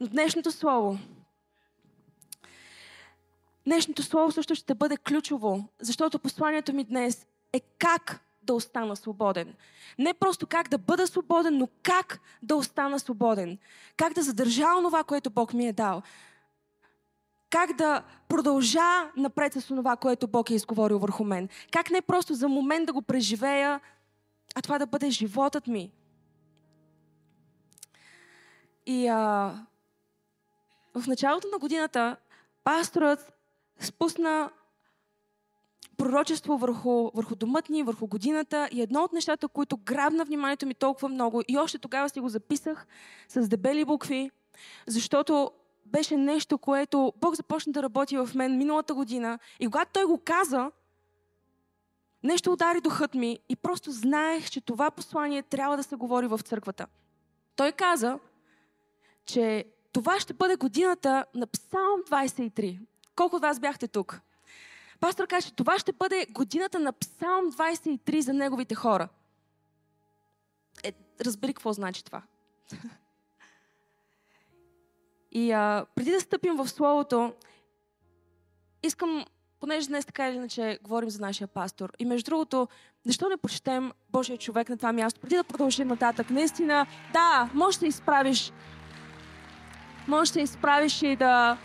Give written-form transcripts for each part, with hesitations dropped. Но днешното слово също ще бъде ключово, защото посланието ми днес е как да остана свободен. Не просто как да бъда свободен, но как да остана свободен. Как да задържа онова, което Бог ми е дал. Как да продължа напред с онова, което Бог е изговорил върху мен. Как не просто за момент да го преживея, а това да бъде животът ми. И в началото на годината пасторът спусна пророчество върху домът ни, върху годината. И едно от нещата, които грабна вниманието ми толкова много, и още тогава си го записах с дебели букви, защото беше нещо, което Бог започна да работи в мен миналата година. И когато Той го каза, нещо удари духът ми и просто знаех, че това послание трябва да се говори в църквата. Той каза, че това ще бъде годината на Псалм 23. Колко от вас бяхте тук? Пастор каже, че това ще бъде годината на Псалм 23 за неговите хора. Разбери какво значи това. И преди да стъпим в Словото, искам, понеже днес така или иначе говорим за нашия пастор. И между другото, защо не прочетем Божия човек на това място, преди да продължим нататък. Наистина, да, можеш да изправиш. Можеш да изправиш и да...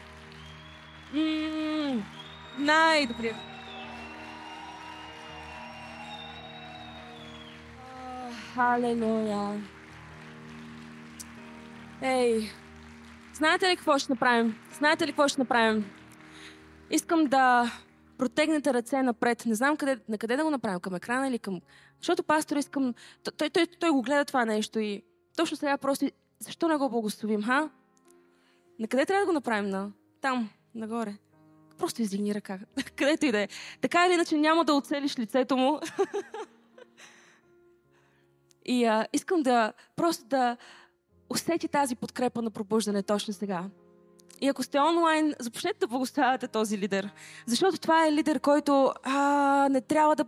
най-добре. Халелуя. Ей... Знаете ли какво ще направим? Искам да протегнете ръце напред. Не знам на къде да го направим. Към екрана или към... Защото пастор искам... Той го гледа това нещо и... Точно сега просто... Защо не го благословим, ха? На къде трябва да го направим? Там, нагоре. Просто издигни ръка. Където и да е. Така или иначе няма да оцелиш лицето му. И искам да... Просто да... Усети тази подкрепа на пробуждане точно сега. И ако сте онлайн, започнете да благославяте този лидер. Защото това е лидер, който не трябва да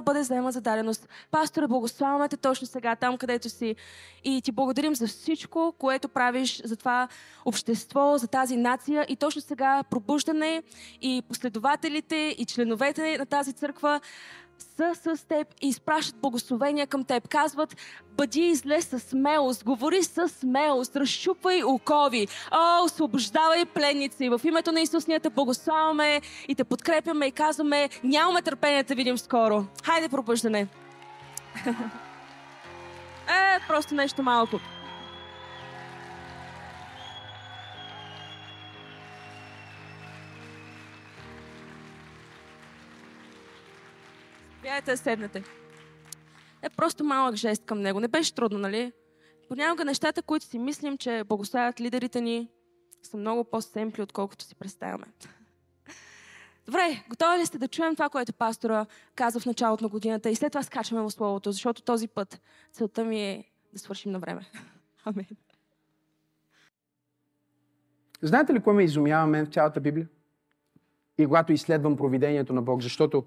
бъде взема за даденост. Пасторе, благославяме те точно сега, там където си. И ти благодарим за всичко, което правиш за това общество, за тази нация. И точно сега пробуждане и последователите, и членовете на тази църква са с теб и изпращат благословения към теб. Казват, бъди излез със смелост, говори със смелост, разчупвай окови, освобождавай пленници. В името на Исус ние те благославяме и те подкрепяме и казваме, нямаме търпение да те видим скоро. Хайде пробуждане! Просто нещо малко. Бяйте, седнете. Просто малък жест към него. Не беше трудно, нали? Понякога нещата, които си мислим, че благославят лидерите ни, са много по-семпли, отколкото си представяме. Добре, готови ли сте да чуем това, което пастора каза в началото на годината и след това скачаме в Словото, защото този път целта ми е да свършим на време. Амин. Знаете ли кое ме изумява мен в цялата Библия? И когато изследвам провидението на Бог, защото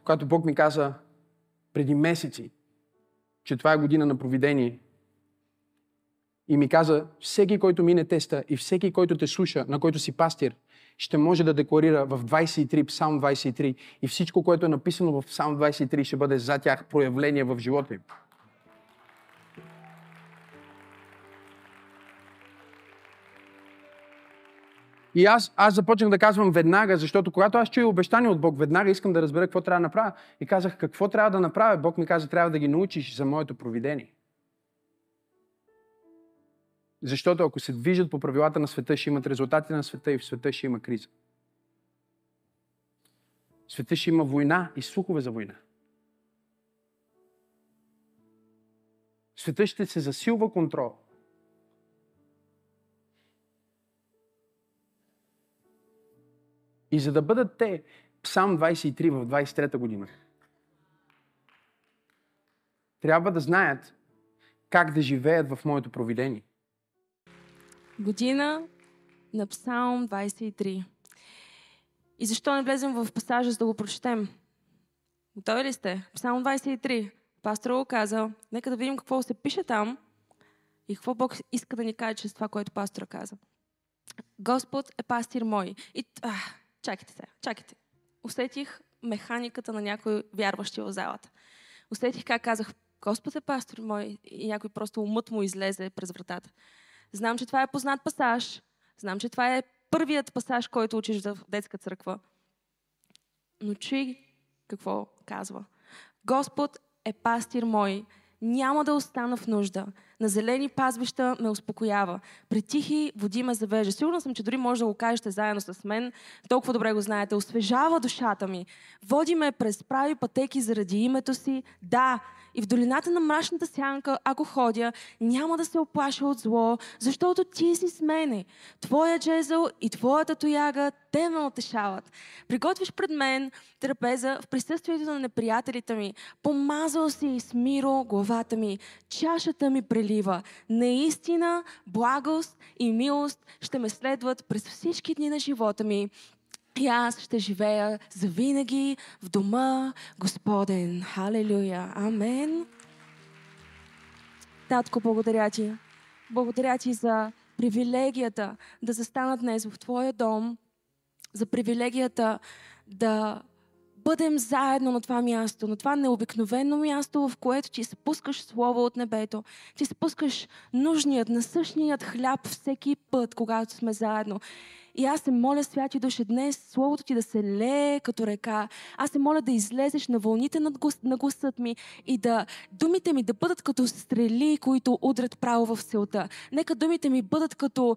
когато Бог ми каза преди месеци, че това е година на провидение и ми каза, всеки, който мине теста и всеки, който те слуша, на който си пастир, ще може да декларира в 23, Псалм 23 и всичко, което е написано в Псалм 23 ще бъде за тях проявление в живота им. И аз започнах да казвам веднага, защото когато аз чуя обещание от Бог, веднага искам да разбера какво трябва да направя. И казах, какво трябва да направя? Бог ми каза, трябва да ги научиш за моето провидение. Защото ако се движат по правилата на света, ще имат резултати на света и в света ще има криза. В света ще има война и слухове за война. В света ще се засилва контрол. И за да бъдат те Псалм 23 в 23-та година, трябва да знаят как да живеят в моето провидение. Година на Псалм 23. И защо не влезем в пасажа, за да го прочетем? Готови ли сте? Псалм 23. Пастор го казал, нека да видим какво се пише там И какво Бог иска да ни каже чрез това, което пастора каза? Господ е пастир мой. Чакайте. Усетих механиката на някой вярващи в залата. Усетих как казах, Господ е пастир мой, и някой просто умът му излезе през вратата. Знам, че това е познат пасаж. Знам, че това е първият пасаж, който учиш в детска църква. Но чуй какво казва. Господ е пастир мой. Няма да остана в нужда. На зелени пазбища ме успокоява. При тихи води ме завежда. Сигурна съм, че дори може да го кажете заедно с мен. Толкова добре го знаете. Освежава душата ми. Води ме през прави пътеки заради името си. Да, и в долината на мрачната сянка, ако ходя, няма да се оплаша от зло, защото ти си с мене. Твоя жезъл и твоята тояга те ме утешават. Приготвиш пред мен трапеза в присъствието на неприятелите ми. Помазал си с миро главата ми. Чашата ми прелива. Наистина, благост и милост ще ме следват през всички дни на живота ми. И аз ще живея завинаги в дома Господен. Халелуя. Амен. Татко, благодаря ти. Благодаря ти за привилегията да застана днес в твоя дом. За привилегията да бъдем заедно на това място, на това необикновено място, в което ти се пускаш слово от небето. Ти се пускаш нужният, насъщният хляб всеки път, когато сме заедно. И аз се моля, Святи Душе, днес Словото ти да се лее като река. Аз се моля да излезеш на вълните на гласът ми и да думите ми да бъдат като стрели, които удрят право в целта. Нека думите ми бъдат като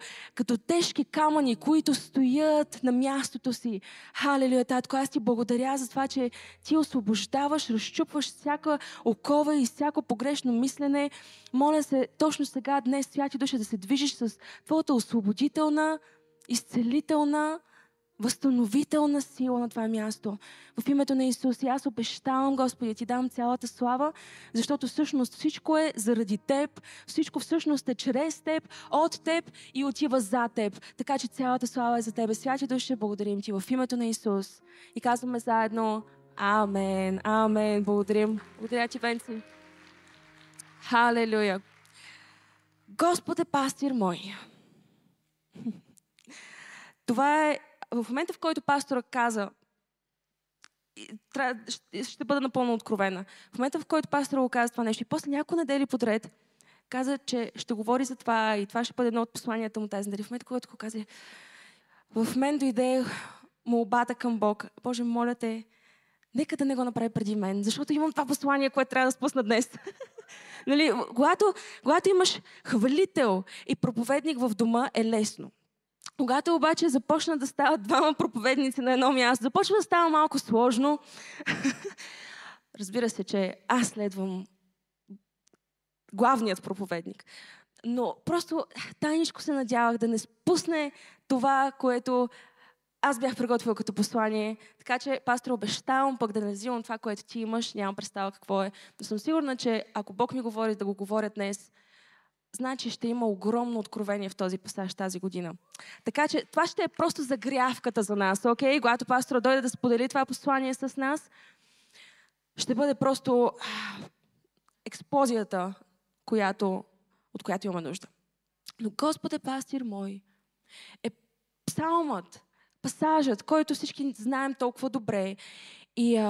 тежки камъни, които стоят на мястото си. Халелуя, Татко, аз ти благодаря за това, че ти освобождаваш, разчупваш всяка окова и всяко погрешно мислене. Моля се, точно сега, днес, Святи Душе, да се движиш с твоята освободителна, изцелителна, възстановителна сила на това място. В името на Исус и аз обещавам, Господи, ти дам цялата слава, защото всъщност всичко е заради теб, всичко всъщност е чрез теб, от теб и отива за теб. Така че цялата слава е за тебе. Святи Душе, благодарим ти в името на Исус. И казваме заедно Амен, Амен. Благодарим. Благодаря ти, Венци. Халелуя. Господ е пастир мой. Това е в момента, в който пастора каза, ще бъда напълно откровена, в момента, в който пастора го каза това нещо и после няколко недели подред каза, че ще говори за това и това ще бъде едно от посланията му тази неделя. В момента, когато го каза, в мен дойде молбата към Бог. Боже, моля те, нека да не го направи преди мен, защото имам това послание, което трябва да спусна днес. Нали? Когато имаш хвалител и проповедник в дома, е лесно. Когато обаче започна да стават двама проповедници на едно място, започва да става малко сложно. Разбира се, че аз следвам главният проповедник. Но просто тайничко се надявах да не спусне това, което аз бях приготвила като послание. Така че, пастор, обещавам пък да не взимам това, което ти имаш. Нямам представа какво е. Но съм сигурна, че ако Бог ми говори да го говоря днес, значи ще има огромно откровение в този пасаж тази година. Така че това ще е просто загрявката за нас, окей? Когато пастора дойде да сподели това послание с нас, ще бъде просто експлозията, от която имаме нужда. Но Господ е пастир мой е псалмът, пасажът, който всички знаем толкова добре. И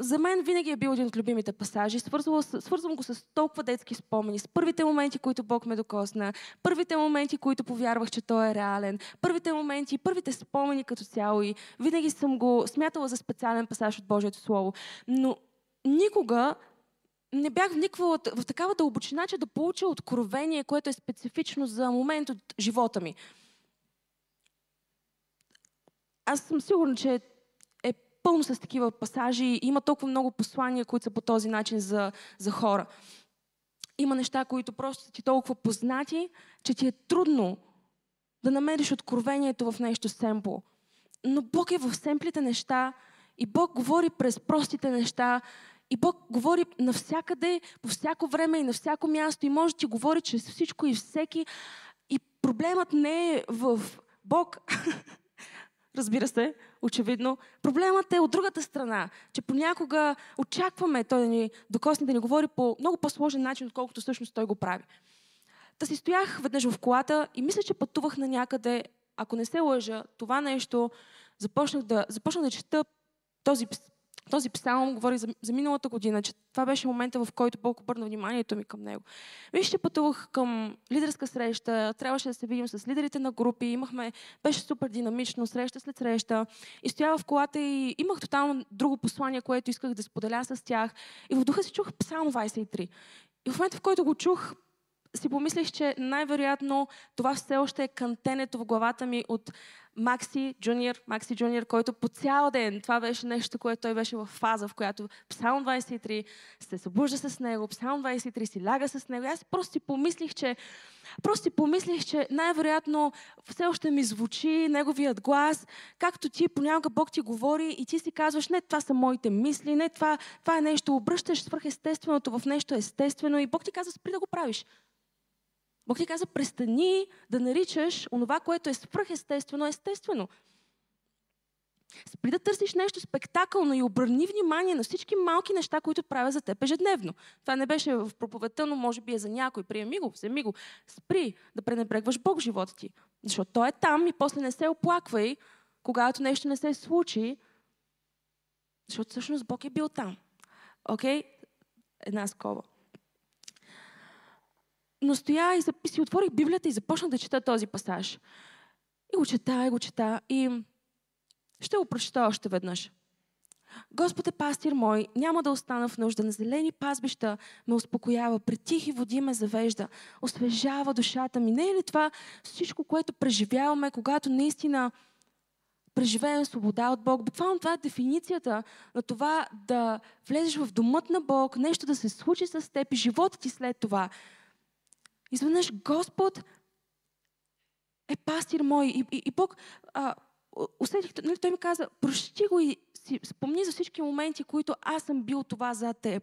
за мен винаги е бил един от любимите пасажи. Свързвам го с толкова детски спомени, с първите моменти, които Бог ме докосна, първите моменти, които повярвах, че Той е реален, първите моменти, първите спомени като цяло и винаги съм го смятала за специален пасаж от Божието Слово. Но никога не бях вниквала в такава дълбочина, че да получа откровение, което е специфично за момент от живота ми. Аз съм сигурна, че пълно с такива пасажи и има толкова много послания, които са по този начин за хора. Има неща, които просто са ти толкова познати, че ти е трудно да намериш откровението в нещо семпло. Но Бог е в семплите неща и Бог говори през простите неща и Бог говори навсякъде, по всяко време и на всяко място и може да ти говори чрез всичко и всеки. И проблемът не е в Бог, разбира се, очевидно. Проблемът е от другата страна, че понякога очакваме той да ни докосне, да ни говори по много по-сложен начин, отколкото всъщност той го прави. Та си стоях веднъж в колата и мисля, че пътувах на някъде. Ако не се лъжа, това нещо започнах да чета този псалм, говори за миналата година, че това беше момента, в който Бог обърна вниманието ми към него. Вижте, пътувах към лидерска среща, трябваше да се видим с лидерите на групи, беше супер динамично, среща след среща. И стоях в колата и имах тотално друго послание, което исках да споделя с тях. И в духа си чух Псалм 23. И в момента, в който го чух, си помислих, че най-вероятно това все още е кънтенето в главата ми от Maxi Junior, който по цял ден, това беше нещо, което той беше в фаза, в която Псалм 23 се събужда с него, Псалм 23 си ляга с него. Аз просто си помислих, че най-вероятно все още ми звучи неговият глас, както ти понякога Бог ти говори и ти си казваш, не, това са моите мисли, не, това е нещо, обръщаш свръхестественото в нещо естествено и Бог ти казва, спри да го правиш. Бог ти каза, престани да наричаш онова, което е свръхестествено, естествено. Спри да търсиш нещо спектакълно и обърни внимание на всички малки неща, които правя за теб ежедневно. Това не беше в проповедта, но може би е за някой. Приеми го, вземи го. Спри да пренебрегваш Бог в живота ти. Защото Той е там и после не се оплаквай, когато нещо не се случи. Защото всъщност Бог е бил там. Окей? Една скоба. Но стоя и си отворих Библията и започнах да чета този пасаж. И го чета. И ще го прочета още веднъж. Господ е пастир мой, няма да остана в нужда. На зелени пазбища ме успокоява, при тихи води ме завежда, освежава душата ми. Не е ли това всичко, което преживяваме, когато наистина преживеем свобода от Бог? Буквално това е дефиницията на това да влезеш в домът на Бог, нещо да се случи с теб и живота ти след това. Изведнъж Господ е пастир мой. И Бог усетих, нали, Той ми каза, прощи го и си спомни за всички моменти, които аз съм бил това за теб.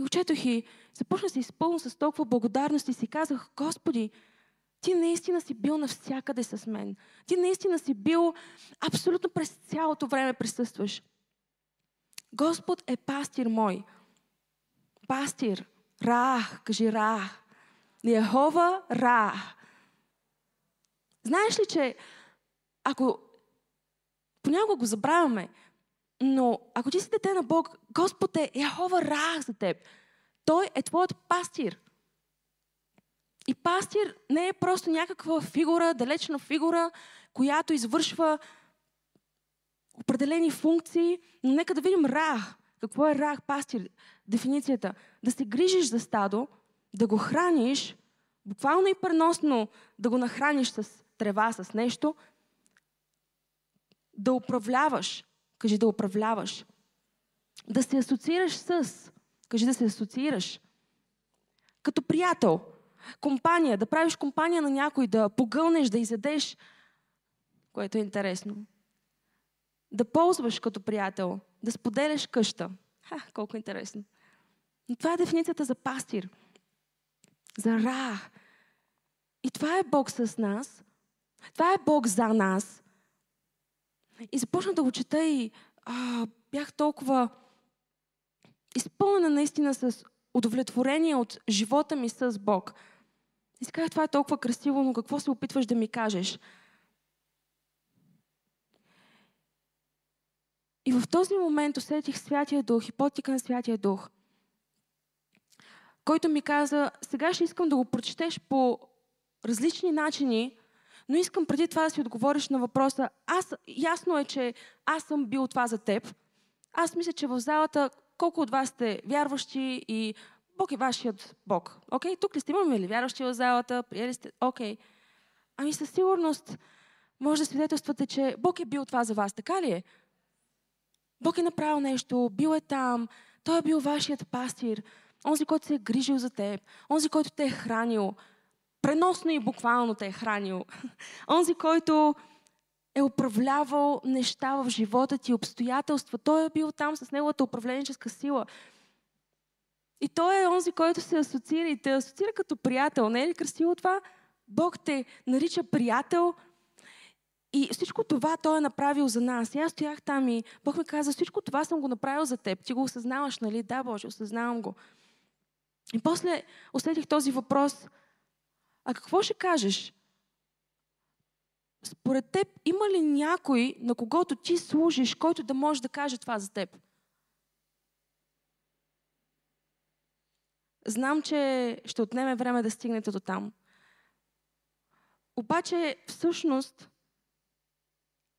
И отчетох и започна се изпълно с толкова благодарност и си казах, Господи, Ти наистина си бил навсякъде с мен. Ти наистина си бил абсолютно през цялото време присъстваш. Господ е пастир мой. Пастир. Рах. Кажи рах. Яхова Ра. Знаеш ли, че ако понякога го забравяме, но ако ти си дете на Бог, Господ е Яхова Ра за теб. Той е твоят пастир. И пастир не е просто някаква фигура, далечна фигура, която извършва определени функции, но нека да видим Ра. Какво е Ра, пастир? Дефиницията. Да се грижиш за стадо, да го храниш, буквално и преносно да го нахраниш с трева, с нещо, да управляваш, кажи да управляваш, да се асоциираш с, кажи да се асоциираш, като приятел, компания, да правиш компания на някой, да погълнеш, да изядеш, което е интересно, да ползваш като приятел, да споделяш къща. Колко интересно. Но това е дефиницията за пастир. За Ра. И това е Бог с нас. Това е Бог за нас. И започна да го чета и бях толкова изпълнена наистина с удовлетворение от живота ми с Бог. И си казах, това е толкова красиво, но какво се опитваш да ми кажеш? И в този момент усетих Святия Дух и потика на Святия Дух, който ми каза, сега ще искам да го прочетеш по различни начини, но искам преди това да си отговориш на въпроса. Ясно е, че аз съм бил това за теб. Аз мисля, че в залата колко от вас сте вярващи и Бог е вашият Бог. Окей, тук ли сте, имаме ли вярващи в залата? Приели сте? Окей. Ами със сигурност може да свидетелствате, че Бог е бил това за вас. Така ли е? Бог е направил нещо, бил е там, Той е бил вашият пастир. Онзи, който се е грижил за теб. Онзи, който те е хранил. Преносно и буквално те е хранил. Онзи, който е управлявал неща в живота ти, обстоятелства. Той е бил там с неговата управленческа сила. И той е онзи, който се асоциира и те асоциира като приятел. Не е ли красиво това? Бог те нарича приятел. И всичко това Той е направил за нас. И аз стоях там и Бог ми каза, всичко това съм го направил за теб. Ти го осъзнаваш, нали? Да, Боже, осъзнавам го. И после усетих този въпрос, А какво ще кажеш? Според теб има ли някой, на когото ти служиш, който да може да каже това за теб? Знам, че ще отнеме време да стигнете до там. Обаче, всъщност,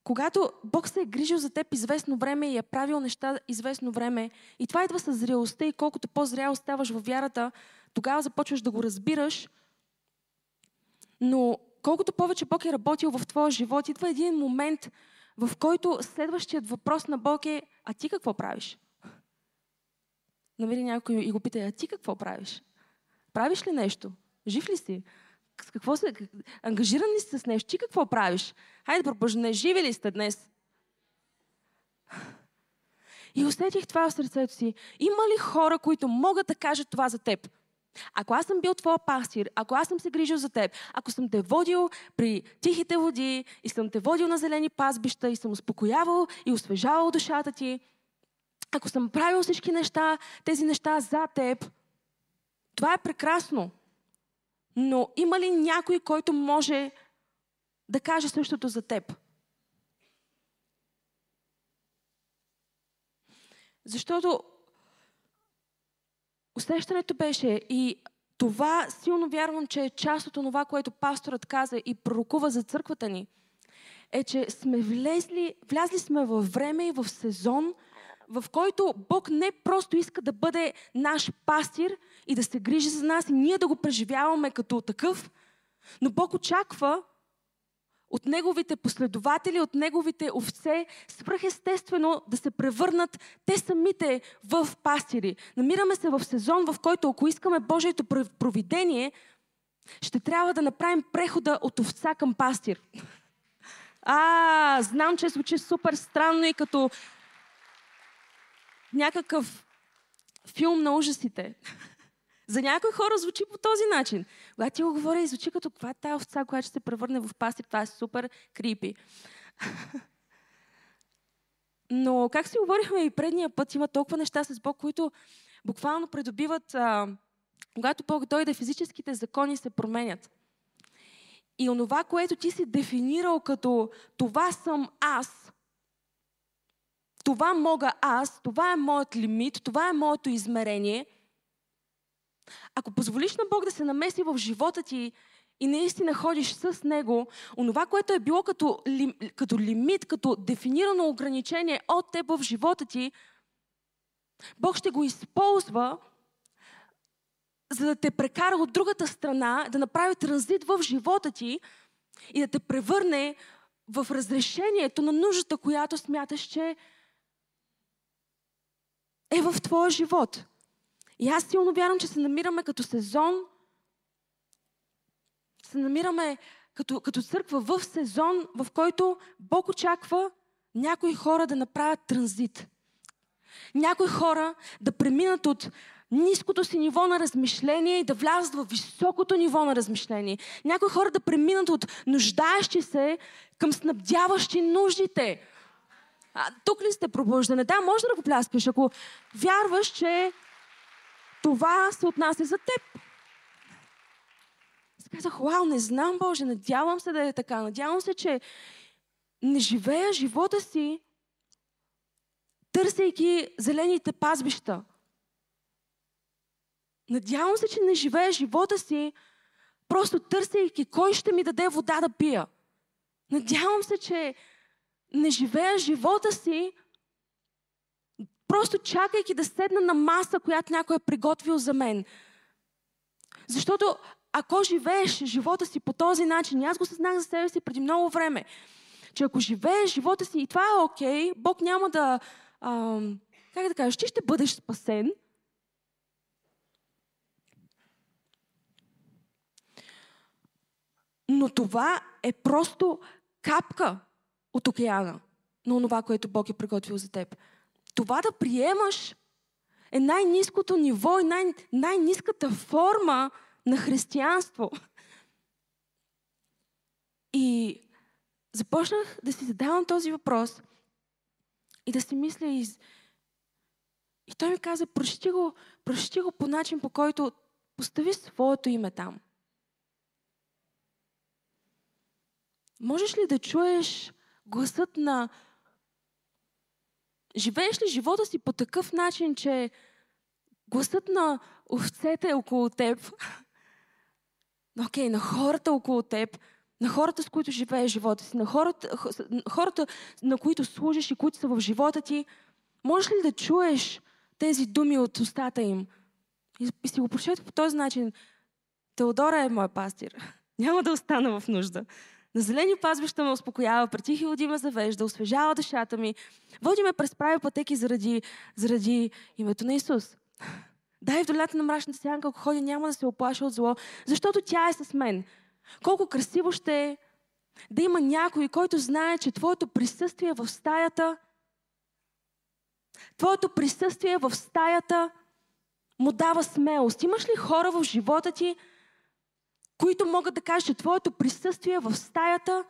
когато Бог се е грижил за теб известно време и е правил неща известно време, и това идва със зрелостта, и колкото по-зрял ставаш във вярата, тогава започваш да го разбираш. Но колкото повече Бог е работил в твоя живот, идва един момент, в който следващият въпрос на Бог е: а ти какво правиш? Намери някой и го пита: а ти какво правиш? Правиш ли нещо? Жив ли си? Какво се... Ангажиран ли си с нещо? Ти какво правиш? Хайде, пробъжне, живи ли сте днес? И усетих това в сърцето си. Има ли хора, които могат да кажат това за теб? Ако аз съм бил твоя пастир, ако аз съм се грижил за теб, ако съм те водил при тихите води и съм те водил на зелени пазбища и съм успокоявал и освежавал душата ти, ако съм правил всички неща, тези неща за теб, това е прекрасно. Но има ли някой, който може да каже същото за теб? Защото усещането беше, и това силно вярвам, че е част от това, което пасторът каза и пророкува за църквата ни, е, че сме влязли сме във време и в сезон, в който Бог не просто иска да бъде наш пастир и да се грижи за нас и ние да го преживяваме като такъв, но Бог очаква от неговите последователи, от неговите овце, свръхестествено да се превърнат те самите в пастири. Намираме се в сезон, в който ако искаме Божието провидение, ще трябва да направим прехода от овца към пастир. Знам, че звучи супер странно и като някакъв филм на ужасите. За някои хора звучи по този начин. Когато ти го говоря и звучи като: каква е тая овца, която ще се превърне в пастир, това е супер крипи. Но, как си говорихме и предния път, има толкова неща с Бог, които буквално придобиват, когато Бог дойде, физическите закони се променят. И онова, което ти си дефинирал като това съм аз, това мога аз, това е моят лимит, това е моето измерение. Ако позволиш на Бог да се намеси в живота ти и наистина ходиш с Него, онова, което е било като лимит, като дефинирано ограничение от теб в живота ти, Бог ще го използва, за да те прекара от другата страна, да направи транзит в живота ти и да те превърне в разрешението на нуждата, която смяташ, че е в твоя живот. И аз силно вярвам, че се намираме като сезон, се намираме като църква в сезон, в който Бог очаква някои хора да направят транзит. Някои хора да преминат от ниското си ниво на размишление и да влязат в високото ниво на размишление. Някои хора да преминат от нуждаещи се към снабдяващи нуждите. Тук ли сте пробуждане? Да, може да го пляскаш, ако вярваш, че това се отнася за теб. Казах: вау, не знам, Боже, надявам се да е така. Надявам се, че не живея живота си, търсейки зелените пазбища. Надявам се, че не живея живота си, просто търсейки кой ще ми даде вода да пия. Надявам се, че не живея живота си, просто чакайки да седна на маса, която някой е приготвил за мен. Защото ако живееш живота си по този начин, и аз го съзнах за себе си преди много време, че ако живееш живота си и това е окей, Бог няма да... как да кажеш, ти ще бъдеш спасен. Но това е просто капка от океана на това, което Бог е приготвил за теб. Това да приемаш е най-ниското ниво и най-ниската форма на християнство. И започнах да си задавам този въпрос и да си мисля и той ми каза: прочети го по начин, по който постави своето име там. Можеш ли да чуеш гласът на... Живееш ли живота си по такъв начин, че гласът на овцете е около теб? Окей, на хората около теб, на хората, с които живееш живота си, на хората, на които служиш и които са в живота ти, можеш ли да чуеш тези думи от устата им? И си го прочетох по този начин. Теодора е моя пастир. Няма да остана в нужда. На зелени пазбища ме успокоява, при тихи води ме завежда, освежава душата ми. Води ме през прави пътеки заради името на Исус. Да, и в долята на мрачната сянка, ако ходя, няма да се оплаша от зло, защото тя е с мен. Колко красиво ще е да има някой, който знае, че твоето присъствие в стаята, му дава смелост. Имаш ли хора в живота ти, които могат да кажат, че твоето присъствие в стаята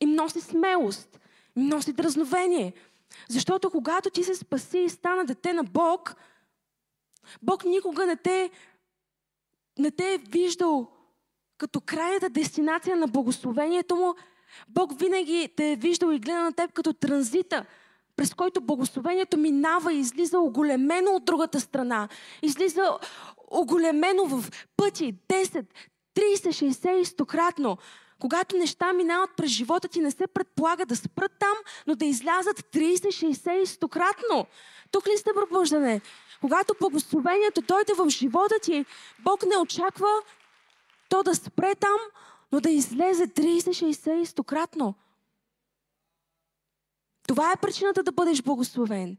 им носи смелост, им носи дразновение. Защото когато ти се спаси и стана дете на Бог, Бог никога не те е виждал като крайната дестинация на благословението му. Бог винаги те е виждал и гледа на теб като транзита, през който благословението минава и излиза оголемено от другата страна. Излиза оголемено в пъти 10, 30, 60 и 100-кратно. Когато неща минават през живота ти, не се предполага да спрат там, но да излязат 30, 60 и 100-кратно. Тук ли сте пробуждане? Когато благословението дойде в живота ти, Бог не очаква то да спре там, но да излезе 30, 60 и 100-кратно. Това е причината да бъдеш благословен.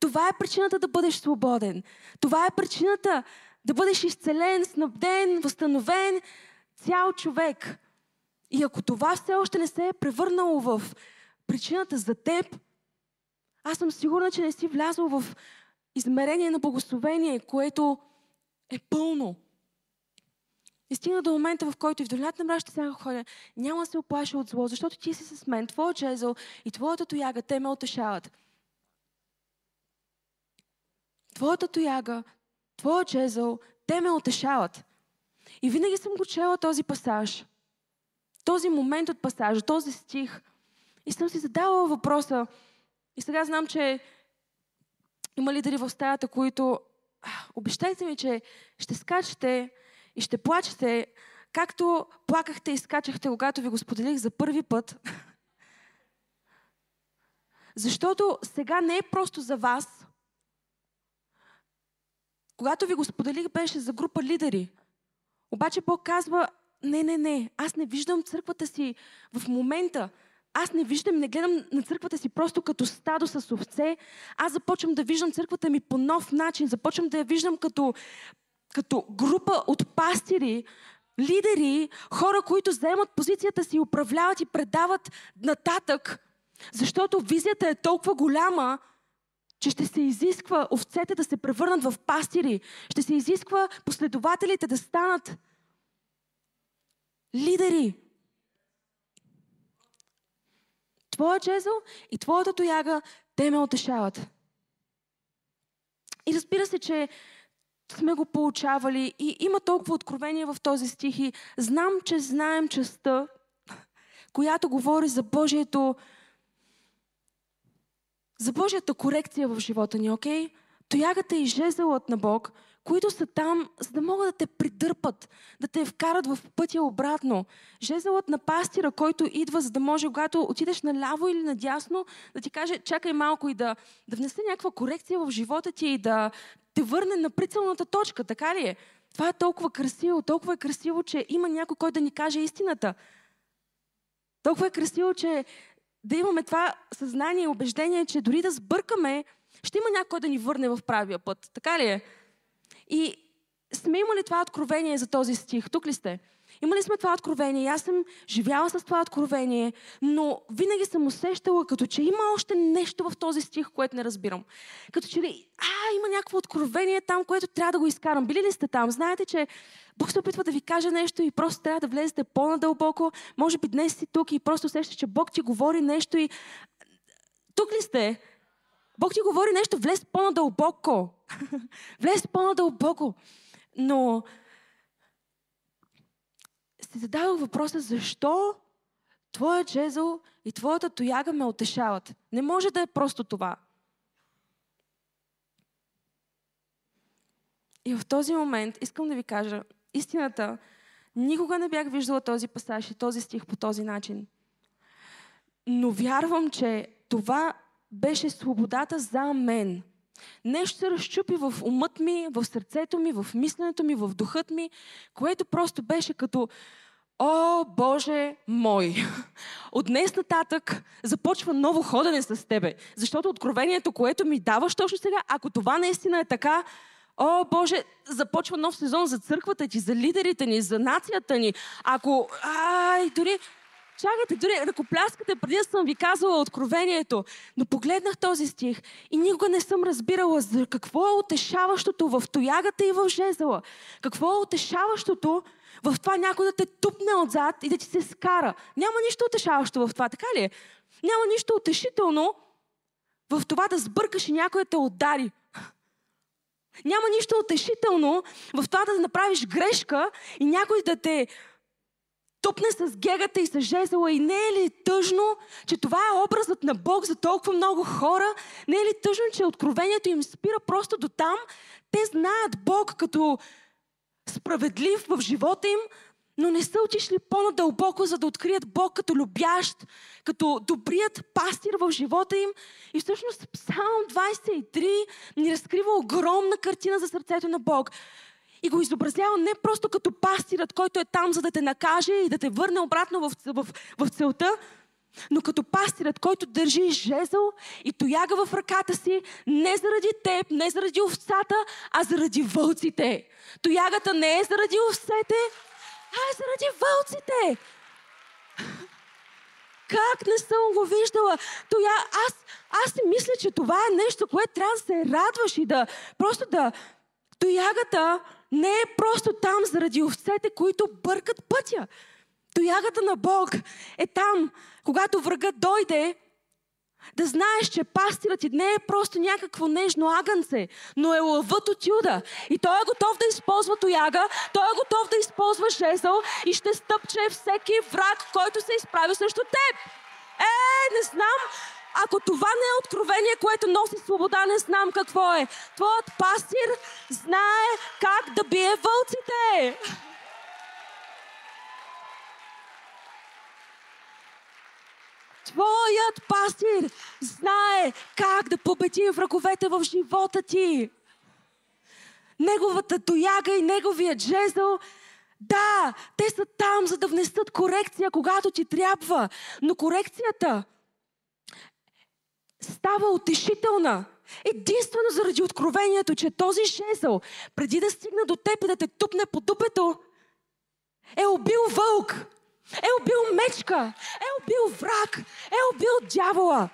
Това е причината да бъдеш свободен. Това е причината да бъдеш изцелен, снабден, възстановен, цял човек. И ако това все още не се е превърнало в причината за теб, аз съм сигурна, че не си влязъл в измерение на благословение, което е пълно. И стигна до момента, в който и в долината на мрачната сянка ходя, няма да се оплаша от зло, защото ти си с мен, твоя жезъл и твоята тояга, те ме утешават. Твоята тояга, твоя жезъл, те ме утешават. И винаги съм го чела този пасаж, този момент от пасажа, този стих. И съм си задавала въпроса. И сега знам, че има лидери в стаята, които обещайте ми, че ще скачате и ще плачете, както плакахте и скачахте, когато ви го споделих за първи път. Защото сега не е просто за вас. Когато ви го споделих, беше за група лидери. Обаче Бог казва, не, аз не виждам църквата си в момента. Аз не гледам на църквата си просто като стадо с овце. Аз започвам да виждам църквата ми по нов начин. Започвам да я виждам като група от пастири, лидери, хора, които заемат позицията си, управляват и предават нататък. Защото визията е толкова голяма, че ще се изисква овцете да се превърнат в пастири. Ще се изисква последователите да станат лидери. Твоя жезъл и твоята тояга, те ме утешават. И разбира се, че сме го получавали и има толкова откровения в този стих и знам, че знаем частта, която говори за Божията корекция в живота ни, окей? Тоягата и жезълът на Бог, които са там, за да могат да те придърпат, да те вкарат в пътя обратно. Жезълът на пастира, който идва, за да може, когато отидеш наляво или надясно, да ти каже, чакай малко и да внесе някаква корекция в живота ти и да те върне на прицелната точка, така ли е? Това е толкова е красиво, че има някой, който да ни каже истината. Толкова е красиво, че да имаме това съзнание и убеждение, че дори да сбъркаме, ще има някой да ни върне в правия път. Така ли е? И сме имали това откровение за този стих. Тук ли сте? Имали сме това откровение. Аз съм живяла с това откровение, но винаги съм усещала, като че има още нещо в този стих, което не разбирам. Като че ли, има някакво откровение там, което трябва да го изкарам. Били ли сте там? Знаете, че Бог се опитва да ви каже нещо и просто трябва да влезете по-надълбоко. Може би днес си тук и просто усещаш, че Бог ти говори нещо и... Тук ли сте? Бог ти говори нещо, влез по-надълбоко. Влез по-надълбоко. Но... Задавах въпроса, защо Твоя жезъл и твоята тояга ме утешават. Не може да е просто това. И в този момент искам да ви кажа истината. Никога не бях виждала този пасаж и този стих по този начин. Но вярвам, че това беше свободата за мен. Нещо се разчупи в умът ми, в сърцето ми, в мисленето ми, в духът ми, което просто беше като О, Боже мой! От днес нататък започва ново ходене с Тебе, защото откровението, което ми даваш точно сега, ако това наистина е така, О, Боже, започва нов сезон за църквата ти, за лидерите ни, за нацията ни. Ако... Чакайте, дори ръкопляскате, преди да съм ви казвала откровението. Но погледнах този стих и никога не съм разбирала за какво е утешаващото в тоягата и в жезъла. Какво е утешаващото в това някой да те тупне отзад и да ти се скара. Няма нищо утешаващо в това, така ли е? Няма нищо утешително в това да сбъркаш и някой да те удари. Няма нищо утешително в това да направиш грешка и някой да те тупне с гегата и с жезъла. И не е ли тъжно, че това е образът на Бог за толкова много хора? Не е ли тъжно, че откровението им спира просто до там? Те знаят Бог като справедлив в живота им, но не са отишли по-надълбоко, за да открият Бог като любящ, като добрият пастир в живота им. И всъщност Псалм 23 ни разкрива огромна картина за сърцето на Бог. И го изобразява не просто като пастирът, който е там, за да те накаже и да те върне обратно в целта, но като пастирът, който държи жезъл и тояга в ръката си, не заради теб, не заради овцата, а заради вълците. Тоягата не е заради овцете, а е заради вълците. Как не съм го виждала? Аз си мисля, че това е нещо, което трябва да се радваш и да просто да... Тоягата не е просто там заради овцете, които бъркат пътя. Тоягата на Бог е там, когато врагът дойде, да знаеш, че пастирът ти не е просто някакво нежно агънце, но е лъвът от Юда. И той е готов да използва тояга, той е готов да използва жезъл и ще стъпче всеки враг, който се изправи срещу теб. Не знам... Ако това не е откровение, което носи свобода, не знам какво е. Твоят пастир знае как да бие вълците. Твоят пастир знае как да победи враговете в живота ти. Неговата тояга и неговият жезъл. Да, те са там, за да внесат корекция, когато ти трябва. Но корекцията става утешителна. Единствено заради откровението, че този жезъл, преди да стигне до теб и да те тупне по дупето, е убил вълк, е убил мечка, е убил враг, е убил дявола.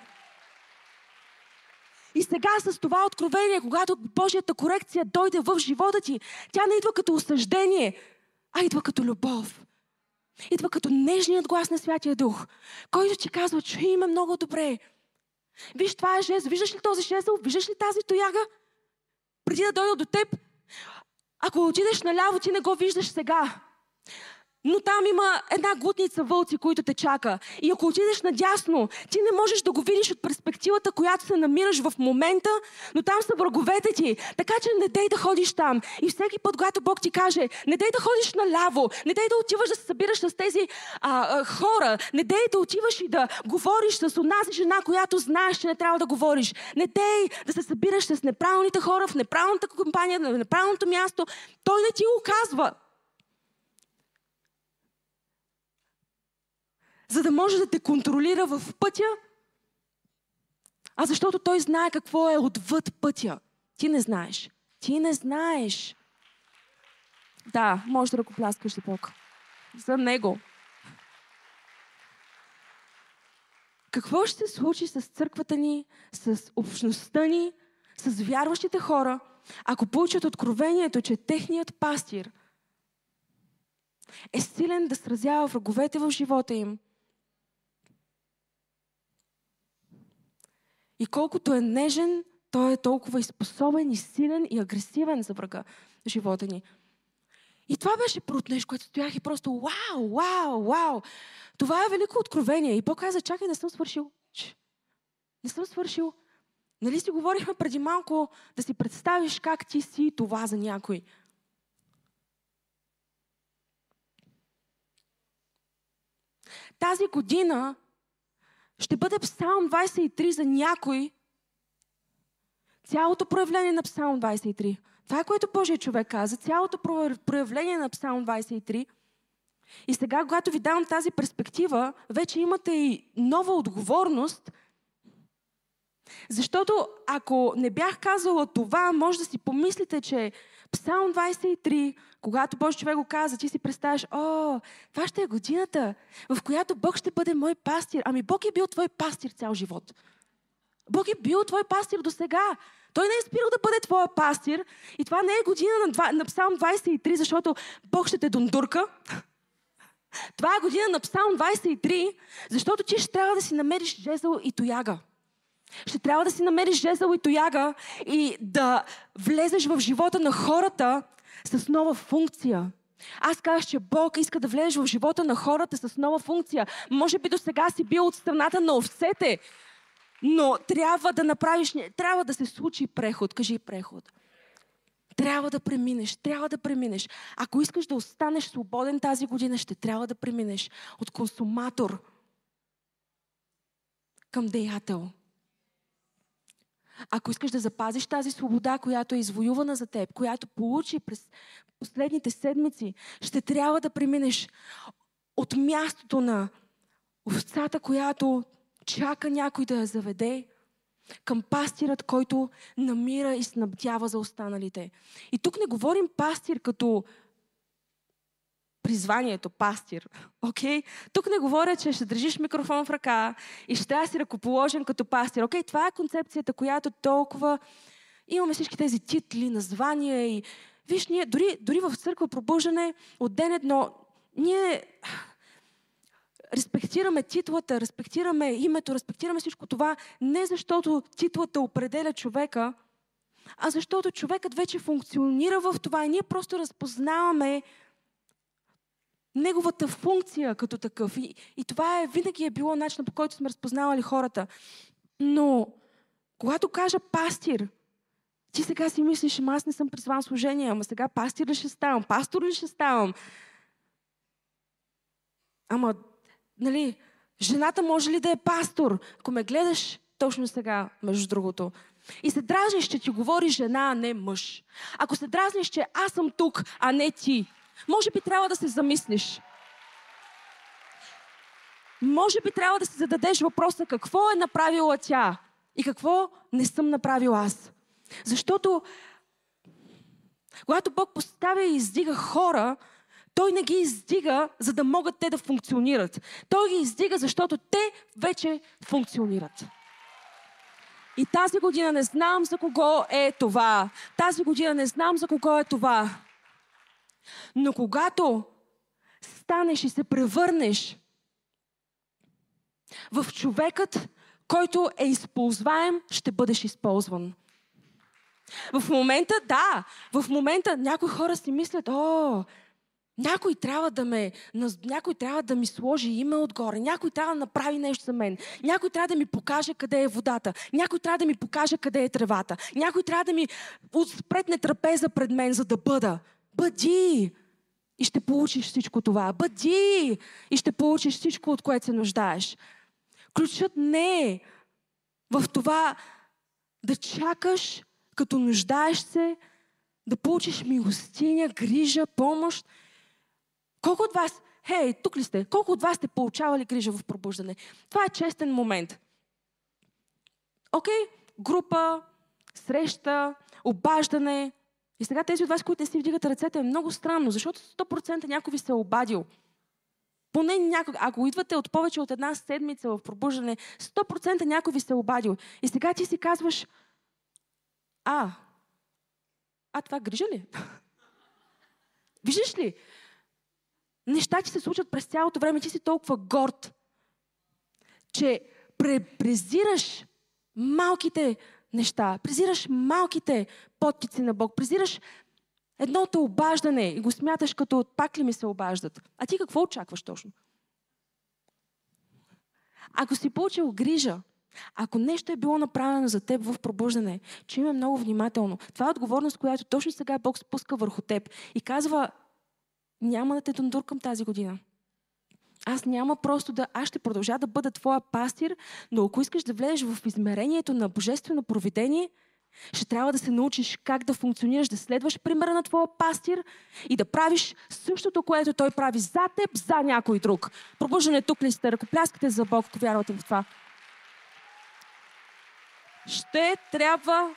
И сега с това откровение, когато Божията корекция дойде в живота ти, тя не идва като осъждение, а идва като любов. Идва като нежният глас на Святия Дух, който ти казва, чуй ме много добре. Виж, това е жезъл. Виждаш ли този жезъл? Виждаш ли тази тояга? Преди да дойда до теб, ако отидеш наляво, ти не го виждаш сега. Но там има една глутница вълци, които те чака. И ако отидеш надясно, ти не можеш да го видиш от перспективата, която се намираш в момента, но там са враговете ти. Така че не дей да ходиш там. И всеки път, когато Бог ти каже, не дей да ходиш наляво, не дей да отиваш да се събираш с тези хора, не дей да отиваш и да говориш с онази жена, която знаеш, че не трябва да говориш. Не дей да се събираш с неправилните хора, в неправилната компания, в неправилното място. Той не ти го казва. За да може да те контролира в пътя, а защото той знае какво е отвъд пътя. Ти не знаеш. Ти не знаеш. Да, може да ръкопляскаш за Бог. За Него. Какво ще се случи с църквата ни, с общността ни, с вярващите хора, ако получат откровението, че техният пастир е силен да сразява враговете в живота им? И колкото е нежен, той е толкова и способен, и силен, и агресивен за врага в живота ни. И това беше първото нещо, което стоях и просто вау, вау, вау. Това е велико откровение. И Бог каза, чакай, не съм свършил. Не съм свършил. Нали си говорихме преди малко да си представиш как ти си това за някой? Тази година ще бъде Псалм 23 за някой. Цялото проявление на Псалм 23. Това е, което Божия човек каза. Цялото проявление на Псалм 23. И сега, когато ви давам тази перспектива, вече имате и нова отговорност. Защото ако не бях казала това, може да си помислите, че Псалм 23, когато Божий човек го каза, ти си представяш, о, това ще е годината, в която Бог ще бъде мой пастир. Ами Бог е бил твой пастир цял живот. Бог е бил твой пастир до сега. Той не е спирал да бъде твоя пастир. И това не е година на Псалм 23, защото Бог ще те дундурка. Това е година на Псалм 23, защото ти ще трябва да си намериш жезъл и тояга. Ще трябва да си намериш жезъл и тояга и да влезеш в живота на хората с нова функция. Аз казах, че Бог иска да влезеш в живота на хората с нова функция. Може би до сега си бил от страната на овцете, но трябва да се случи преход. Кажи преход. Трябва да преминеш, трябва да преминеш. Ако искаш да останеш свободен тази година, ще трябва да преминеш от консуматор към деятел. Ако искаш да запазиш тази свобода, която е извоювана за теб, която получи през последните седмици, ще трябва да преминеш от мястото на овцата, която чака някой да я заведе, към пастирът, който намира и снабдява за останалите. И тук не говорим пастир като призванието пастир. Okay? Тук не говоря, че ще държиш микрофон в ръка и ще трябва да си ръкоположен като пастир. Okay? Това е концепцията, която толкова имаме всички тези титли, названия и виж, ние дори в църква пробуждане от ден едно, ние респектираме титлата, респектираме името, респектираме всичко това, не защото титлата определя човека, а защото човекът вече функционира в това и ние просто разпознаваме неговата функция като такъв. И това винаги е било начинът, по който сме разпознавали хората. Но когато кажа пастир, ти сега си мислиш, ама аз не съм призван служение, ама сега пастир ли ще ставам, пастор ли ще ставам? Ама нали, жената може ли да е пастор? Ако ме гледаш точно сега, между другото, и се дразниш, че ти говори жена, а не мъж. Ако се дразниш, че аз съм тук, а не ти, може би трябва да се замислиш. Може би трябва да си зададеш въпроса, какво е направила тя и какво не съм направила аз. Защото когато Бог поставя и издига хора, Той не ги издига, за да могат те да функционират. Той ги издига, защото те вече функционират. И тази година не знам за кого е това. Тази година не знам за кого е това. Но когато станеш и се превърнеш в човекът, който е използваем, ще бъдеш използван. В момента, да, в момента някои хора си мислят, някой трябва да ми сложи име отгоре, някой трябва да направи нещо за мен, някой трябва да ми покаже къде е водата, някой трябва да ми покаже къде е тревата, някой трябва да ми отпретне трапеза пред мен, за да бъда. Бъди! И ще получиш всичко това. Бъди! И ще получиш всичко, от което се нуждаеш. Ключът не е в това да чакаш, като нуждаеш се, да получиш милостиня, грижа, помощ. Колко от вас, тук ли сте? Колко от вас сте получавали грижа в пробуждане? Това е честен момент. Окей, група, среща, обаждане. И сега тези от вас, които не си вдигат ръцете, е много странно, защото 100% някой ви се е обадил. Поне някой, ако идвате от повече от една седмица в пробуждане, 100% някой ви се е обадил. И сега ти си казваш, това грижа ли? Виждаш ли? Неща ти се случват през цялото време. Ти си толкова горд, че презираш малките неща. Презираш малките подтици на Бог. Презираш едното обаждане и го смяташ като пак ли ми се обаждат. А ти какво очакваш точно? Ако си получил грижа, ако нещо е било направено за теб в пробуждане, че има много внимателно. Това е отговорност, която точно сега Бог спуска върху теб и казва: няма да те дундуркам тази година. Аз няма просто да... Аз ще продължа да бъда твоя пастир, но ако искаш да влезеш в измерението на божествено провидение, ще трябва да се научиш как да функционираш, да следваш примера на твоя пастир и да правиш същото, което той прави за теб, за някой друг. Пробуждане, тук ли сте? Ръкопляскате за Бог, ако вярвате в това. Ще трябва...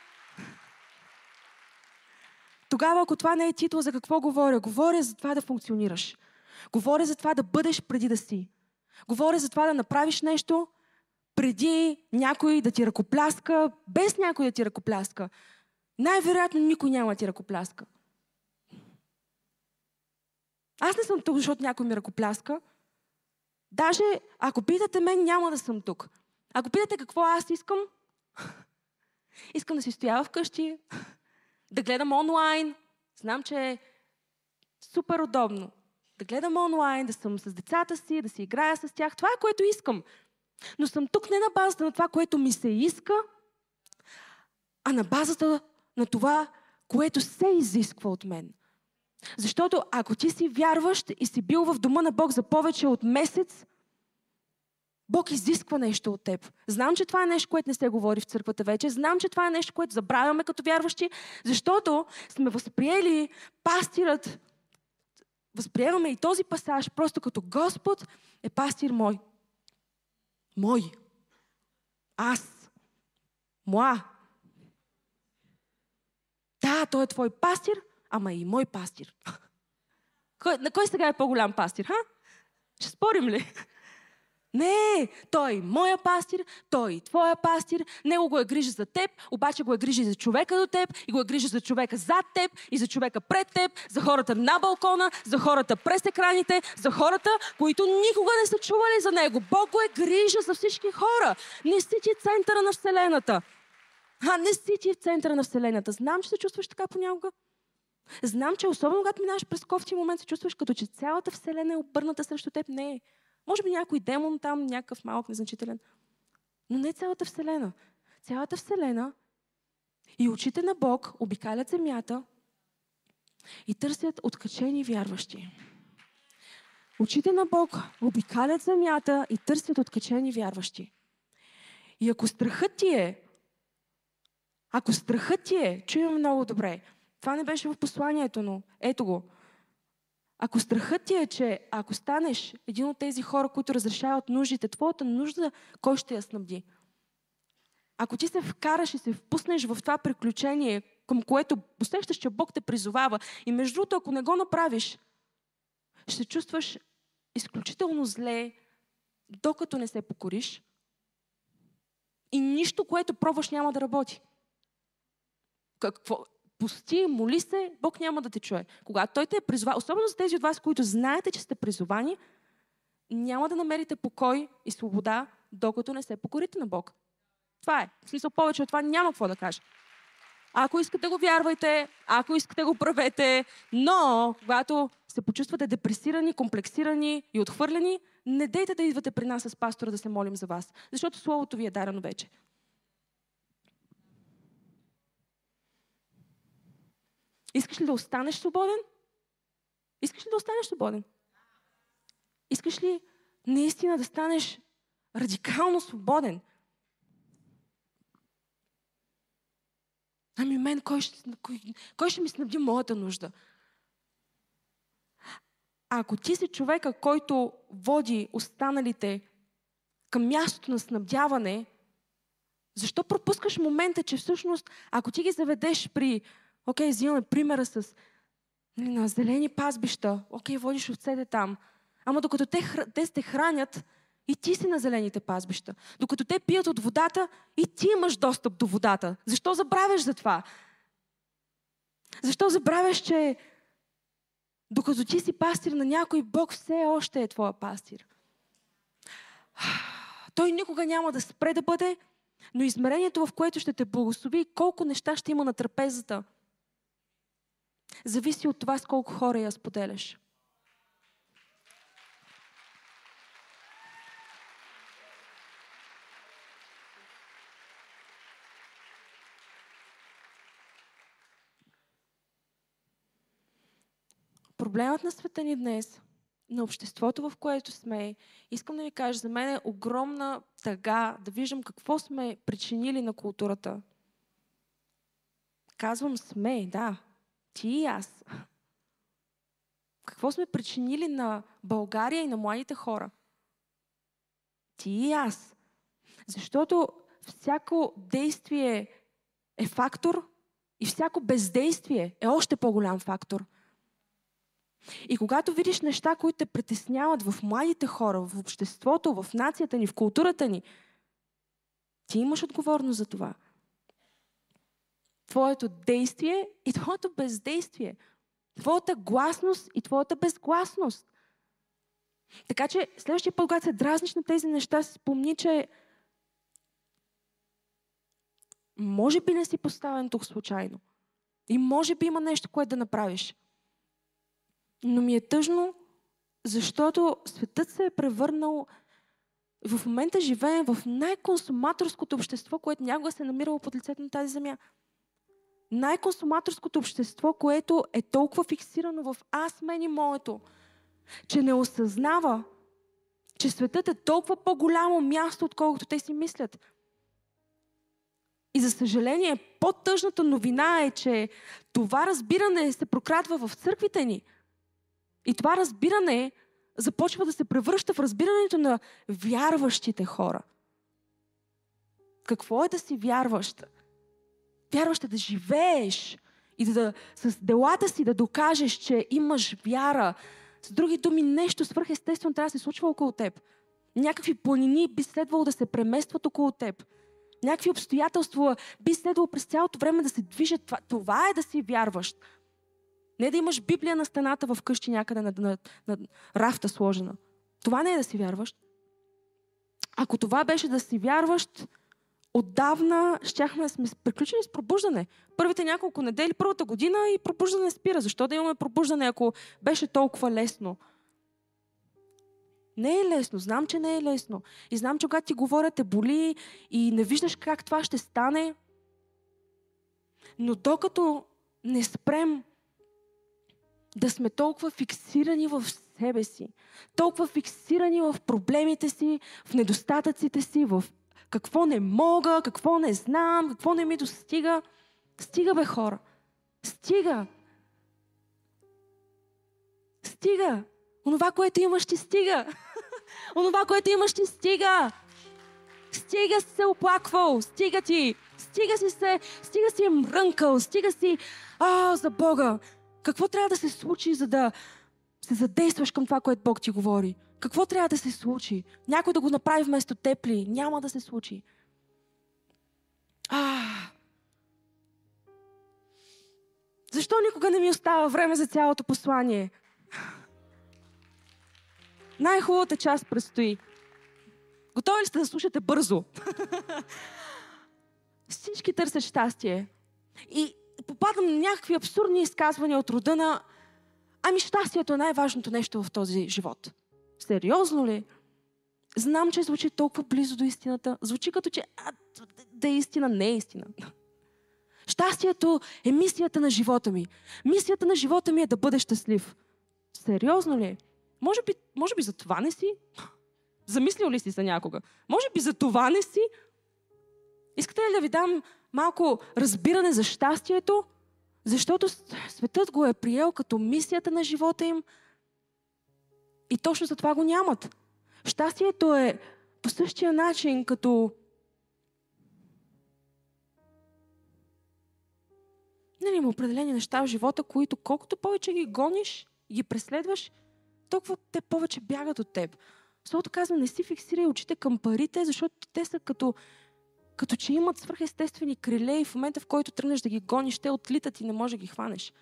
Тогава, ако това не е титла, за какво говоря? Говоря за това да функционираш. Говоря за това да бъдеш преди да си. Говоря за това да направиш нещо преди някой да ти ръкопляска, без някой да ти ръкопляска. Най-вероятно никой няма да ти ръкопляска. Аз не съм тук, защото някой ми ръкопляска. Даже ако питате мен, няма да съм тук. Ако питате какво аз искам, искам да си стоя вкъщи, да гледам онлайн. Знам, че е супер удобно. Да гледам онлайн, да съм с децата си, да си играя с тях. Това е, което искам. Но съм тук не на базата на това, което ми се иска, а на базата на това, което се изисква от мен. Защото ако ти си вярващ и си бил в дома на Бог за повече от месец, Бог изисква нещо от теб. Знам, че това е нещо, което не се говори в църквата вече. Знам, че това е нещо, което забравяме като вярващи, защото сме възприели пастирът. Възприемаме и този пасаж просто като Господ е пастир мой. Мой. Аз. Моя. Да, той е твой пастир, ама и мой пастир. На кой сега е по-голям пастир, ха? Ще спорим ли? Не, той е моя пастир, той е твоя пастир, него го е грижа за теб, обаче го е грижа и за човека до теб, и го е грижа за човека зад теб, и за човека пред теб, за хората на балкона, за хората през екраните, за хората, които никога не са чували за него. Бог го е грижа за всички хора. Не си ти в центъра на Вселената. Не си ти в центъра на Вселената. Знам, че се чувстваш така понякога. Знам, че особено когато минаваш през кофти момент, се чувстваш като че цялата Вселена е обърната срещу теб. Не е. Може би някой демон там, някакъв малък, незначителен. Но не цялата Вселена. Цялата Вселена и очите на Бог обикалят земята и търсят откачени вярващи. Очите на Бог обикалят земята и търсят откачени вярващи. И ако страхът ти е, чуем много добре. Това не беше в посланието, но ето го. Ако страхът ти е, че ако станеш един от тези хора, които разрешават нуждите, твоята нужда, кой ще я снабди? Ако ти се вкараш и се впуснеш в това приключение, към което усещаш, че Бог те призовава, и между другото, ако не го направиш, ще се чувстваш изключително зле, докато не се покориш и нищо, което пробваш, няма да работи. Какво? Пусти, моли се, Бог няма да те чуе. Когато Той те е призован, особено за тези от вас, които знаете, че сте призовани, няма да намерите покой и свобода, докато не се покорите на Бог. Това е. В смисъл, повече от това няма какво да кажа. Ако искате, го вярвайте, ако искате, го правете, но когато се почувствате депресирани, комплексирани и отхвърлени, не дейте да идвате при нас с пастора да се молим за вас, защото Словото ви е дарено вече. Искаш ли да останеш свободен? Искаш ли да останеш свободен? Искаш ли наистина да станеш радикално свободен? Ами мен, кой ще ми снабди моята нужда? Ако ти си човека, който води останалите към мястото на снабдяване, защо пропускаш момента, че всъщност, ако ти ги заведеш при... Окей, взимаме примера с на зелени пазбища. Окей, водиш овцете там. Ама докато те се хранят, и ти си на зелените пазбища. Докато те пият от водата, и ти имаш достъп до водата. Защо забравяш за това? Защо забравяш, че докато ти си пастир на някой, Бог все още е твоя пастир? Той никога няма да спре да бъде, но измерението, в което ще те благослови, колко неща ще има на трапезата, зависи от това с колко хора я споделяш. проблемът на света ни днес, на обществото, в което сме, искам да ви кажа, за мен е огромна тъга да виждам какво сме причинили на културата. Казвам сме, да. Ти и аз. Какво сме причинили на България и на младите хора? Ти и аз. Защото всяко действие е фактор и всяко бездействие е още по-голям фактор. И когато видиш неща, които те притесняват в младите хора, в обществото, в нацията ни, в културата ни, ти имаш отговорност за това. Твоето действие и твоето бездействие. Твоята гласност и твоята безгласност. Така че следващия път, когато се дразниш на тези неща, си спомни, че може би не си поставен тук случайно. И може би има нещо, което да направиш. Но ми е тъжно, защото светът се е превърнал... В момента живеем в най-консуматорското общество, което някога се е намирало под лицето на тази земя. Най-консуматорското общество, което е толкова фиксирано в аз, мен и моето, че не осъзнава, че светът е толкова по-голямо място, отколкото те си мислят. И за съжаление, по-тъжната новина е, че това разбиране се прокрадва в църквите ни. И това разбиране започва да се превръща в разбирането на вярващите хора. Какво е да си вярващ? Вярващ е да живееш и да с делата си да докажеш, че имаш вяра. С други думи, нещо свръхестествено трябва да се случва около теб. Някакви планини би следвало да се преместват около теб. Някакви обстоятелства би следвало през цялото време да се движат. Това е да си вярващ. Не да имаш Библия на стената в къщи някъде на рафта сложена. Това не е да си вярващ. Ако това беше да си вярващ, отдавна щяхме да сме приключили с пробуждане. Първите няколко недели, първата година и пробуждане спира. Защо да имаме пробуждане, ако беше толкова лесно? Не е лесно. Знам, че не е лесно. И знам, че когато ти говорят, те боли и не виждаш как това ще стане. Но докато не спрем да сме толкова фиксирани в себе си, толкова фиксирани в проблемите си, в недостатъците си, в какво не мога, какво не знам, какво не ми достига. Стига, бе, хора. Стига. Стига. Онова, което имаш, ти стига. Онова, което имаш, ти стига. Стига си се оплаквал. Стига ти. Стига си мрънкал. Стига си... за Бога. Какво трябва да се случи, за да се задействаш към това, което Бог ти говори? Какво трябва да се случи? Някой да го направи вместо теб ли? Няма да се случи. Защо никога не ми остава време за цялото послание? Най-хубавата част предстои. Готови ли сте да слушате бързо? Всички търсят щастие. И попадам на някакви абсурдни изказвания от рода на ами щастието е най-важното нещо в този живот. Сериозно ли? Знам, че звучи толкова близо до истината. Звучи като, че да е истина, не е истина. Щастието е мисията на живота ми. Мисията на живота ми е да бъда щастлив. Сериозно ли? Може би за това не си? Замислил ли си за някога? Може би за това не си? Искате ли да ви дам малко разбиране за щастието? Защото светът го е приел като мисията на живота им. И точно за това го нямат. Щастието е по същия начин като... Нали, има определени неща в живота, които колкото повече ги гониш, ги преследваш, толкова те повече бягат от теб. Защото казвам, не си фиксирай очите към парите, защото те са като че имат свръхестествени криле и в момента, в който тръгнеш да ги гониш, те отлитат и не може да ги хванеш.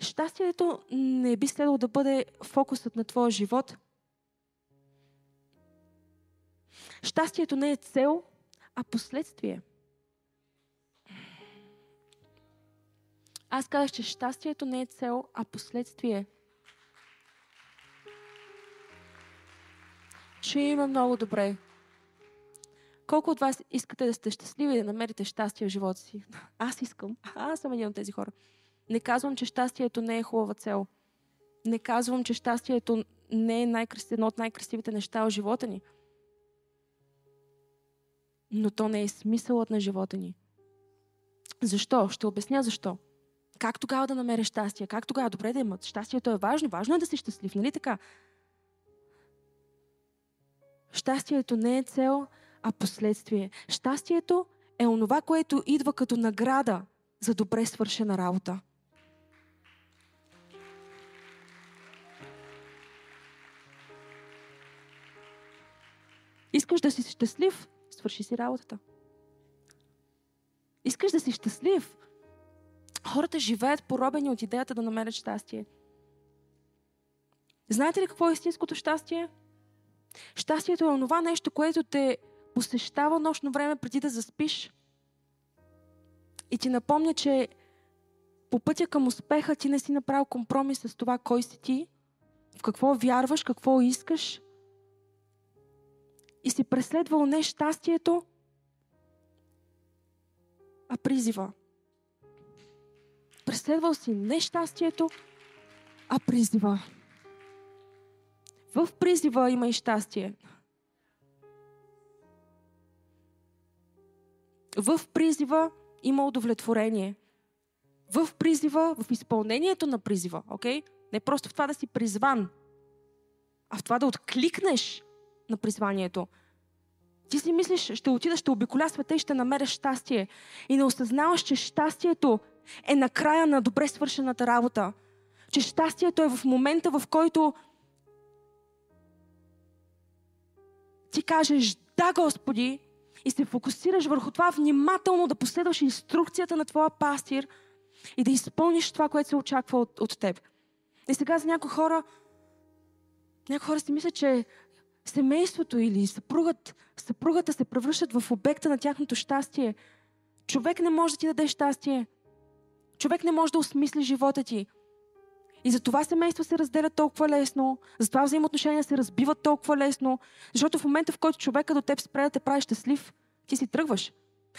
Щастието не би следвало да бъде фокусът на твоя живот. Щастието не е цел, а последствие. Аз казах, че щастието не е цел, а последствие. Ще има много добре. Колко от вас искате да сте щастливи и да намерите щастие в живота си? Аз искам. Аз съм един от тези хора. Не казвам, че щастието не е хубава цел. Не казвам, че щастието не е едно от най-красивите неща в живота ни. Но то не е смисълът на живота ни. Защо? Ще обясня защо. Как тогава да намеря щастие? Как тогава? Добре да имат. Щастието е важно. Важно е да си щастлив, нали така? Щастието не е цел, а последствие. Щастието е онова, което идва като награда за добре свършена работа. Искаш да си щастлив? Свърши си работата. Искаш да си щастлив? Хората живеят поробени от идеята да намерят щастие. Знаете ли какво е истинското щастие? Щастието е онова нещо, което те посещава нощно време преди да заспиш и ти напомня, че по пътя към успеха ти не си направил компромис с това кой си ти, в какво вярваш, какво искаш и си преследвал не щастието, а призива. Преследвал си не щастието, а призива. В призива има и щастие. В призива има удовлетворение. В призива, в изпълнението на призива. Okay? Не просто в това да си призван, а в това да откликнеш на призванието. Ти си мислиш, ще отида, ще обиколя света и ще намеря щастие. И не осъзнаваш, че щастието е на края на добре свършената работа. Че щастието е в момента, в който ти кажеш, да, Господи, и се фокусираш върху това внимателно да последваш инструкцията на твоя пастир и да изпълниш това, което се очаква от теб. И сега за някои хора си мислят, че семейството или съпругата се превръщат в обекта на тяхното щастие. Човек не може да ти даде щастие. Човек не може да осмисли живота ти. И затова семейства се разделят толкова лесно, затова взаимоотношения се разбиват толкова лесно, защото в момента, в който човека до теб спре да те прави щастлив, ти си тръгваш.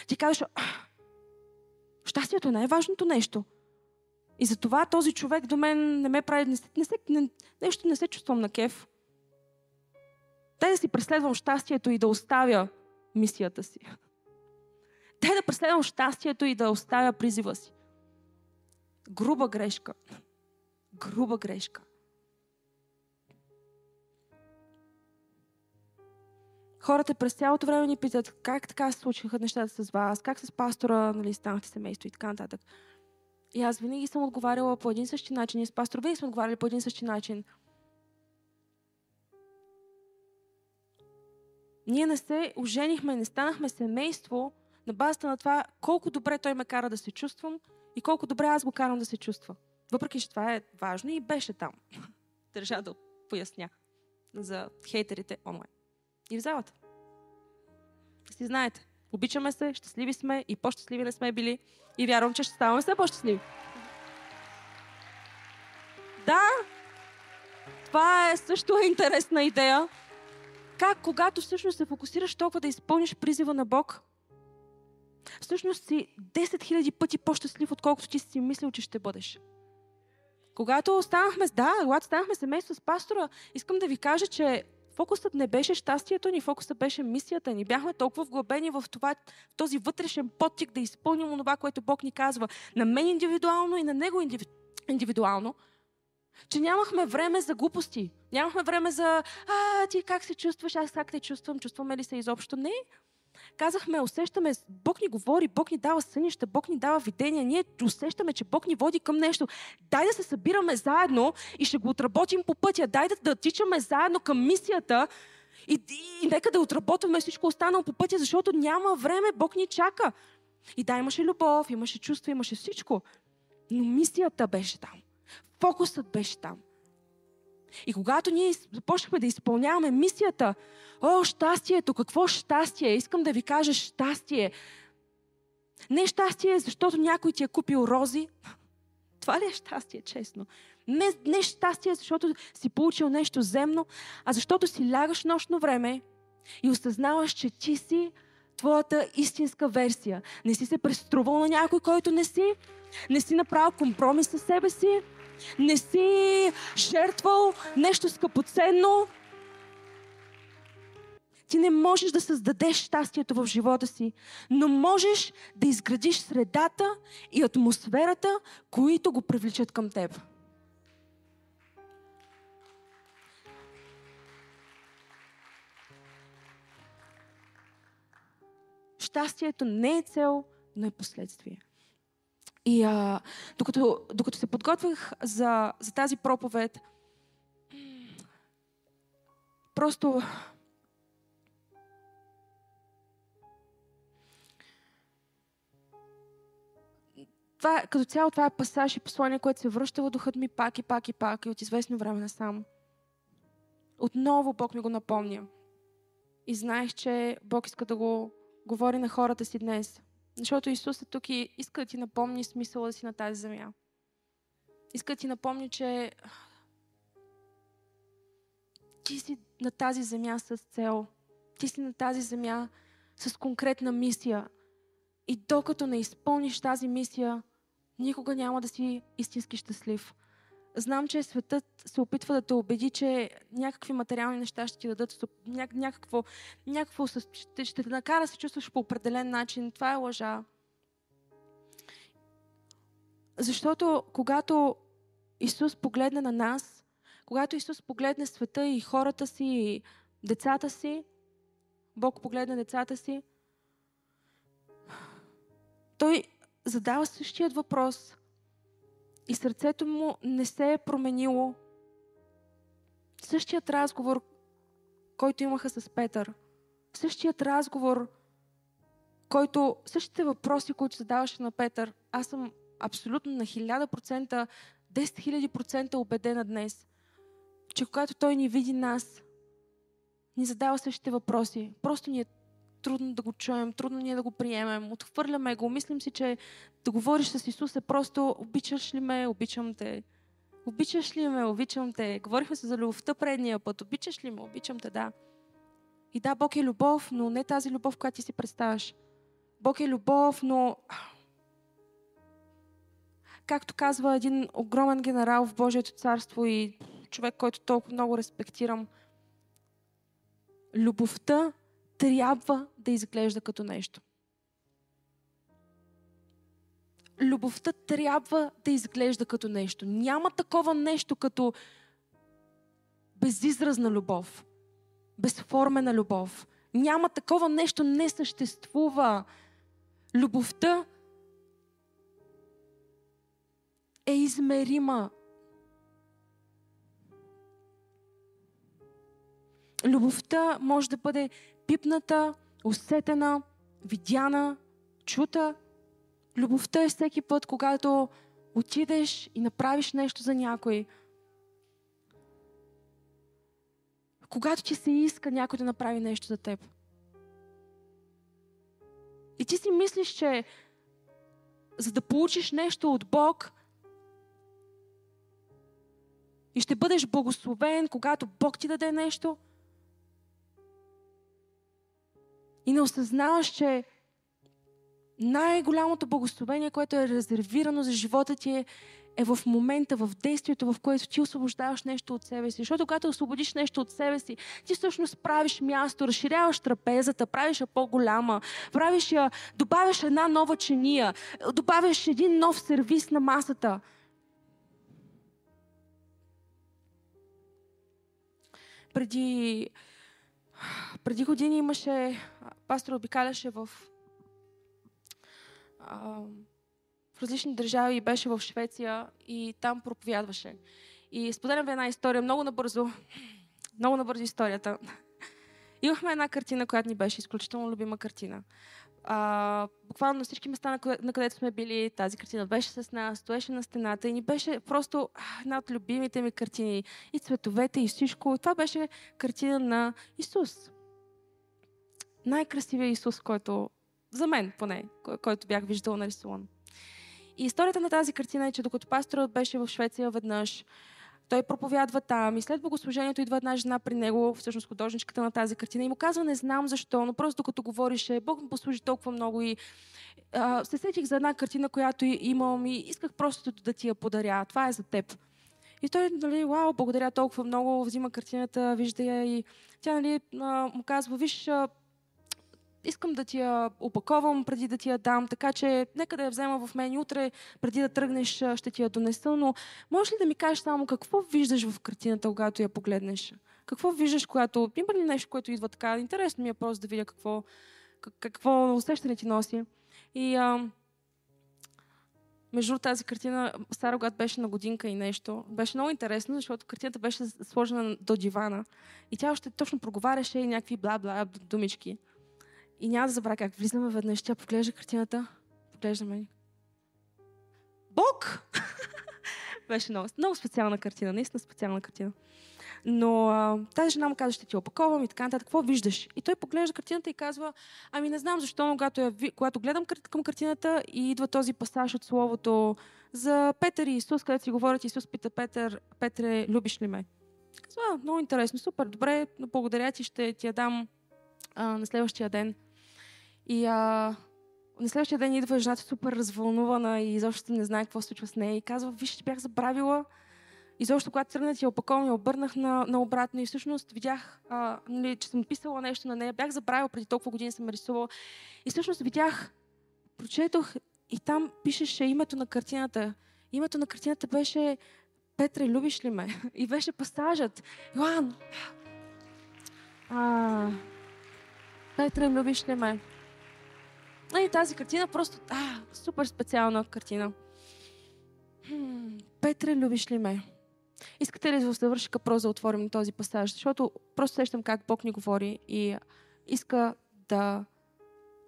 Ти казваш, щастието е най-важното нещо. И затова този човек до мен не ме прави, не се чувствам на кеф. Дай да си преследвам щастието и да оставя мисията си. Дай да преследвам щастието и да оставя призива си. Груба грешка. Груба грешка. Хората през цялото време ни питат как така се случиха нещата с вас, как с пастора, нали, станахте семейство и така нататък. И аз винаги съм отговаряла по един същи начин. И с пастора винаги сме отговаряли по един същи начин. Ние не се оженихме, не станахме семейство на базата на това колко добре той ме кара да се чувствам и колко добре аз го карам да се чувства. Въпреки, че това е важно и беше там. Държа да поясня за хейтерите онлайн. И в залата. Си знаете, обичаме се, щастливи сме и по-щастливи не сме били. И вярвам, че ще ставаме все по-щастливи. Да, това е също интересна идея. Как, когато всъщност се фокусираш толкова да изпълниш призива на Бог, всъщност си 10 000 пъти по-щастлив, отколкото ти си мислил, че ще бъдеш. Когато станахме семейство с пастора, искам да ви кажа, че фокусът не беше щастието ни, фокусът беше мисията ни. Бяхме толкова вглъбени в този вътрешен подтик да изпълним това, което Бог ни казва. На мен индивидуално и на него индивидуално. Че нямахме време за глупости. Нямахме време за ти как се чувстваш, аз как те чувствам, чувстваме ли се изобщо? Не. Казахме, усещаме, Бог ни говори, Бог ни дава сънища, Бог ни дава видения, ние усещаме, че Бог ни води към нещо. Дай да се събираме заедно и ще го отработим по пътя. Дай да тичаме заедно към мисията и нека да отработваме всичко останало по пътя, защото няма време, Бог ни чака. И да, имаше любов, имаше чувство, имаше всичко. Но мисията беше там. Фокусът беше там. И когато ние започнахме да изпълняваме мисията, щастието, какво щастие? Искам да ви кажа щастие. Не щастие, защото някой ти е купил рози. Това ли е щастие, честно? Не щастие, защото си получил нещо земно, а защото си лягаш нощно време и осъзнаваш, че ти си твоята истинска версия. Не си се преструвал на някой, който не си. Не си направил компромис със себе си. Не си жертвал нещо скъпоценно. Ти не можеш да създадеш щастието в живота си, но можеш да изградиш средата и атмосферата, които го привличат към теб. Щастието не е цел, но е последствие. И докато се подготвях за тази проповед, просто това, като цяло това е пасаж и послание, което се връщало духът ми пак и пак и пак и от известно време насам. Отново Бог ми го напомня. И знаех, че Бог иска да го говори на хората си днес. Защото Исус е тук и иска да ти напомни смисъла да си на тази земя. Иска да ти напомни, че ти си на тази земя с цел. Ти си на тази земя с конкретна мисия. И докато не изпълниш тази мисия, никога няма да си истински щастлив. Знам, че светът се опитва да те убеди, че някакви материални неща ще ти дадат, някакво ще те накара да се чувстваш по определен начин. Това е лъжа. Защото когато Исус погледне на нас, когато Исус погледне света и хората си, и децата си, Бог погледне децата си, Той задава същият въпрос и сърцето му не се е променило. Същият разговор, който имаха с Петър, същият разговор, същите въпроси, които задаваше на Петър, аз съм абсолютно на 1000%, 10 000% убедена днес, че когато Той ни види нас, ни задава същите въпроси. Просто ни е трудно да го чуем, трудно ние да го приемем, отхвърляме го, мислим си, че да говориш с Исус е просто обичаш ли ме, обичам те. Обичаш ли ме, обичам те. Говорихме се за любовта предния път. Обичаш ли ме, обичам те, да. И да, Бог е любов, но не тази любов, която ти си представяш. Бог е любов, но както казва един огромен генерал в Божието царство и човек, който толкова много респектирам, любовта трябва да изглежда като нещо. Любовта трябва да изглежда като нещо. Няма такова нещо като безизразна любов, безформена любов. Няма такова нещо, не съществува. Любовта е измерима. Любовта може да бъде пипната, усетена, видяна, чута. Любовта е всеки път, когато отидеш и направиш нещо за някой. Когато ти се иска някой да направи нещо за теб. И ти си мислиш, че за да получиш нещо от Бог и ще бъдеш благословен, когато Бог ти даде нещо, и не осъзнаваш, че най-голямото благословение, което е резервирано за живота ти, е в момента, в действието, в което ти освобождаваш нещо от себе си. Защото когато освободиш нещо от себе си, ти всъщност правиш място, разширяваш трапезата, правиш я по-голяма, добавяш една нова чиния, добавяш един нов сервис на масата. Преди години имаше, пастор обикаляше в различни държави и беше в Швеция и там проповядваше. И споделям ви една история, много набързо историята. Имахме една картина, която ни беше изключително любима картина. Буквално на всички места, на където сме били, тази картина беше с нас, стоеше на стената и ни беше просто една от любимите ми картини. И цветовете, и всичко. Това беше картина на Исус. Най-красивия Исус, който, за мен поне, който бях виждала нарисуван. И историята на тази картина е, че докато пасторът беше в Швеция веднъж, Той проповядва там и след богослужението идва една жена при него, всъщност художничката на тази картина, и му казва, не знам защо, но просто докато говореше, Бог ми послужи толкова много и се сетих за една картина, която имам и исках просто да ти я подаря. Това е за теб. И той, нали, вау, благодаря толкова много, взима картината, вижда я и тя, нали, му казва, виж, искам да ти я опаковам преди да ти я дам, така че нека да я взема в мен и утре, преди да тръгнеш, ще ти я донеса, но можеш ли да ми кажеш само какво виждаш в картината, когато я погледнеш? Какво виждаш, когато... Има ли нещо, което идва така? Интересно ми е просто да видя какво усещане ти носи. И между тази картина, Старо град беше на годинка и нещо. Беше много интересно, защото картината беше сложена до дивана и тя още точно проговаряше и някакви бла-бла думички. И няма да забравя как влизаме веднъж. Тя поглежда картината. Поглежда мен. Бог! Беше много специална картина. Наистина специална картина. Но тази жена му каза, ще ти опаковам и така нататък. Какво виждаш? И той поглежда картината и казва, ами не знам защо, но когато гледам към картината и идва този пасаж от словото за Петър и Исус, където си говорят, Исус пита Петър, Петре, любиш ли ме? Казва, много интересно, супер, добре, но благодаря ти, ще ти я дам на следващия ден. И на следващия ден идва жената супер развълнувана и изобщо не знае какво се случва с нея и казва, виж, бях забравила. И защото когато тръгнах я опаковам, я обърнах на обратно и всъщност видях, нали, че съм писала нещо на нея. Бях забравила, преди толкова години съм рисувала. И всъщност видях, прочетох и там пишеше името на картината. Името на картината беше Петре, любиш ли ме? И беше пасажът. Йоан! Петре, любиш ли ме? И тази картина просто... супер специална картина. Петре, любиш ли ме? Искате ли да завърши проза да отворим този пасаж? Защото просто сещам как Бог ни говори и иска да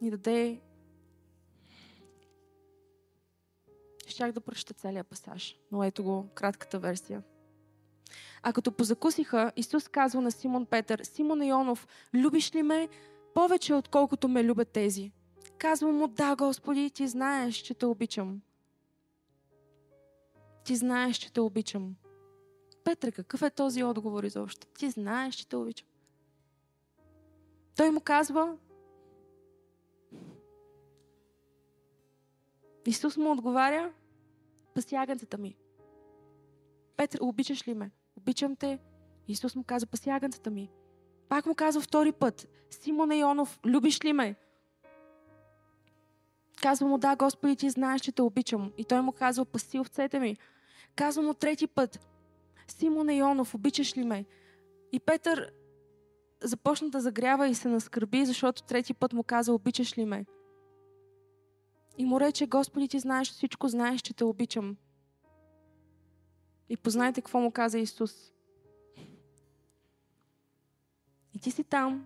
ни даде... Щях да прочета целият пасаж, но ето го, кратката версия. А като позакусиха, Исус казва на Симон Петър, Симон Ионов, любиш ли ме повече, отколкото ме любят тези? Казва му, да, Господи, ти знаеш, че те обичам. Ти знаеш, че те обичам. Петре, какъв е този отговор изобщо? Ти знаеш, че те обичам. Той му казва... Исус му отговаря, пасягънцата ми. Петре, обичаш ли ме? Обичам те. Исус му казва, пасягънцата ми. Пак му казва втори път. Симоне Ионов, любиш ли ме? Казва му, да, Господи, ти знаеш, че те обичам. И той му казва, паси овцете ми. Казва му трети път. Симоне Ионов, обичаш ли ме? И Петър започна да загрява и се наскърби, защото трети път му каза, обичаш ли ме? И му рече, Господи, ти знаеш всичко, знаеш, че те обичам. И познайте какво му каза Исус. И ти си там.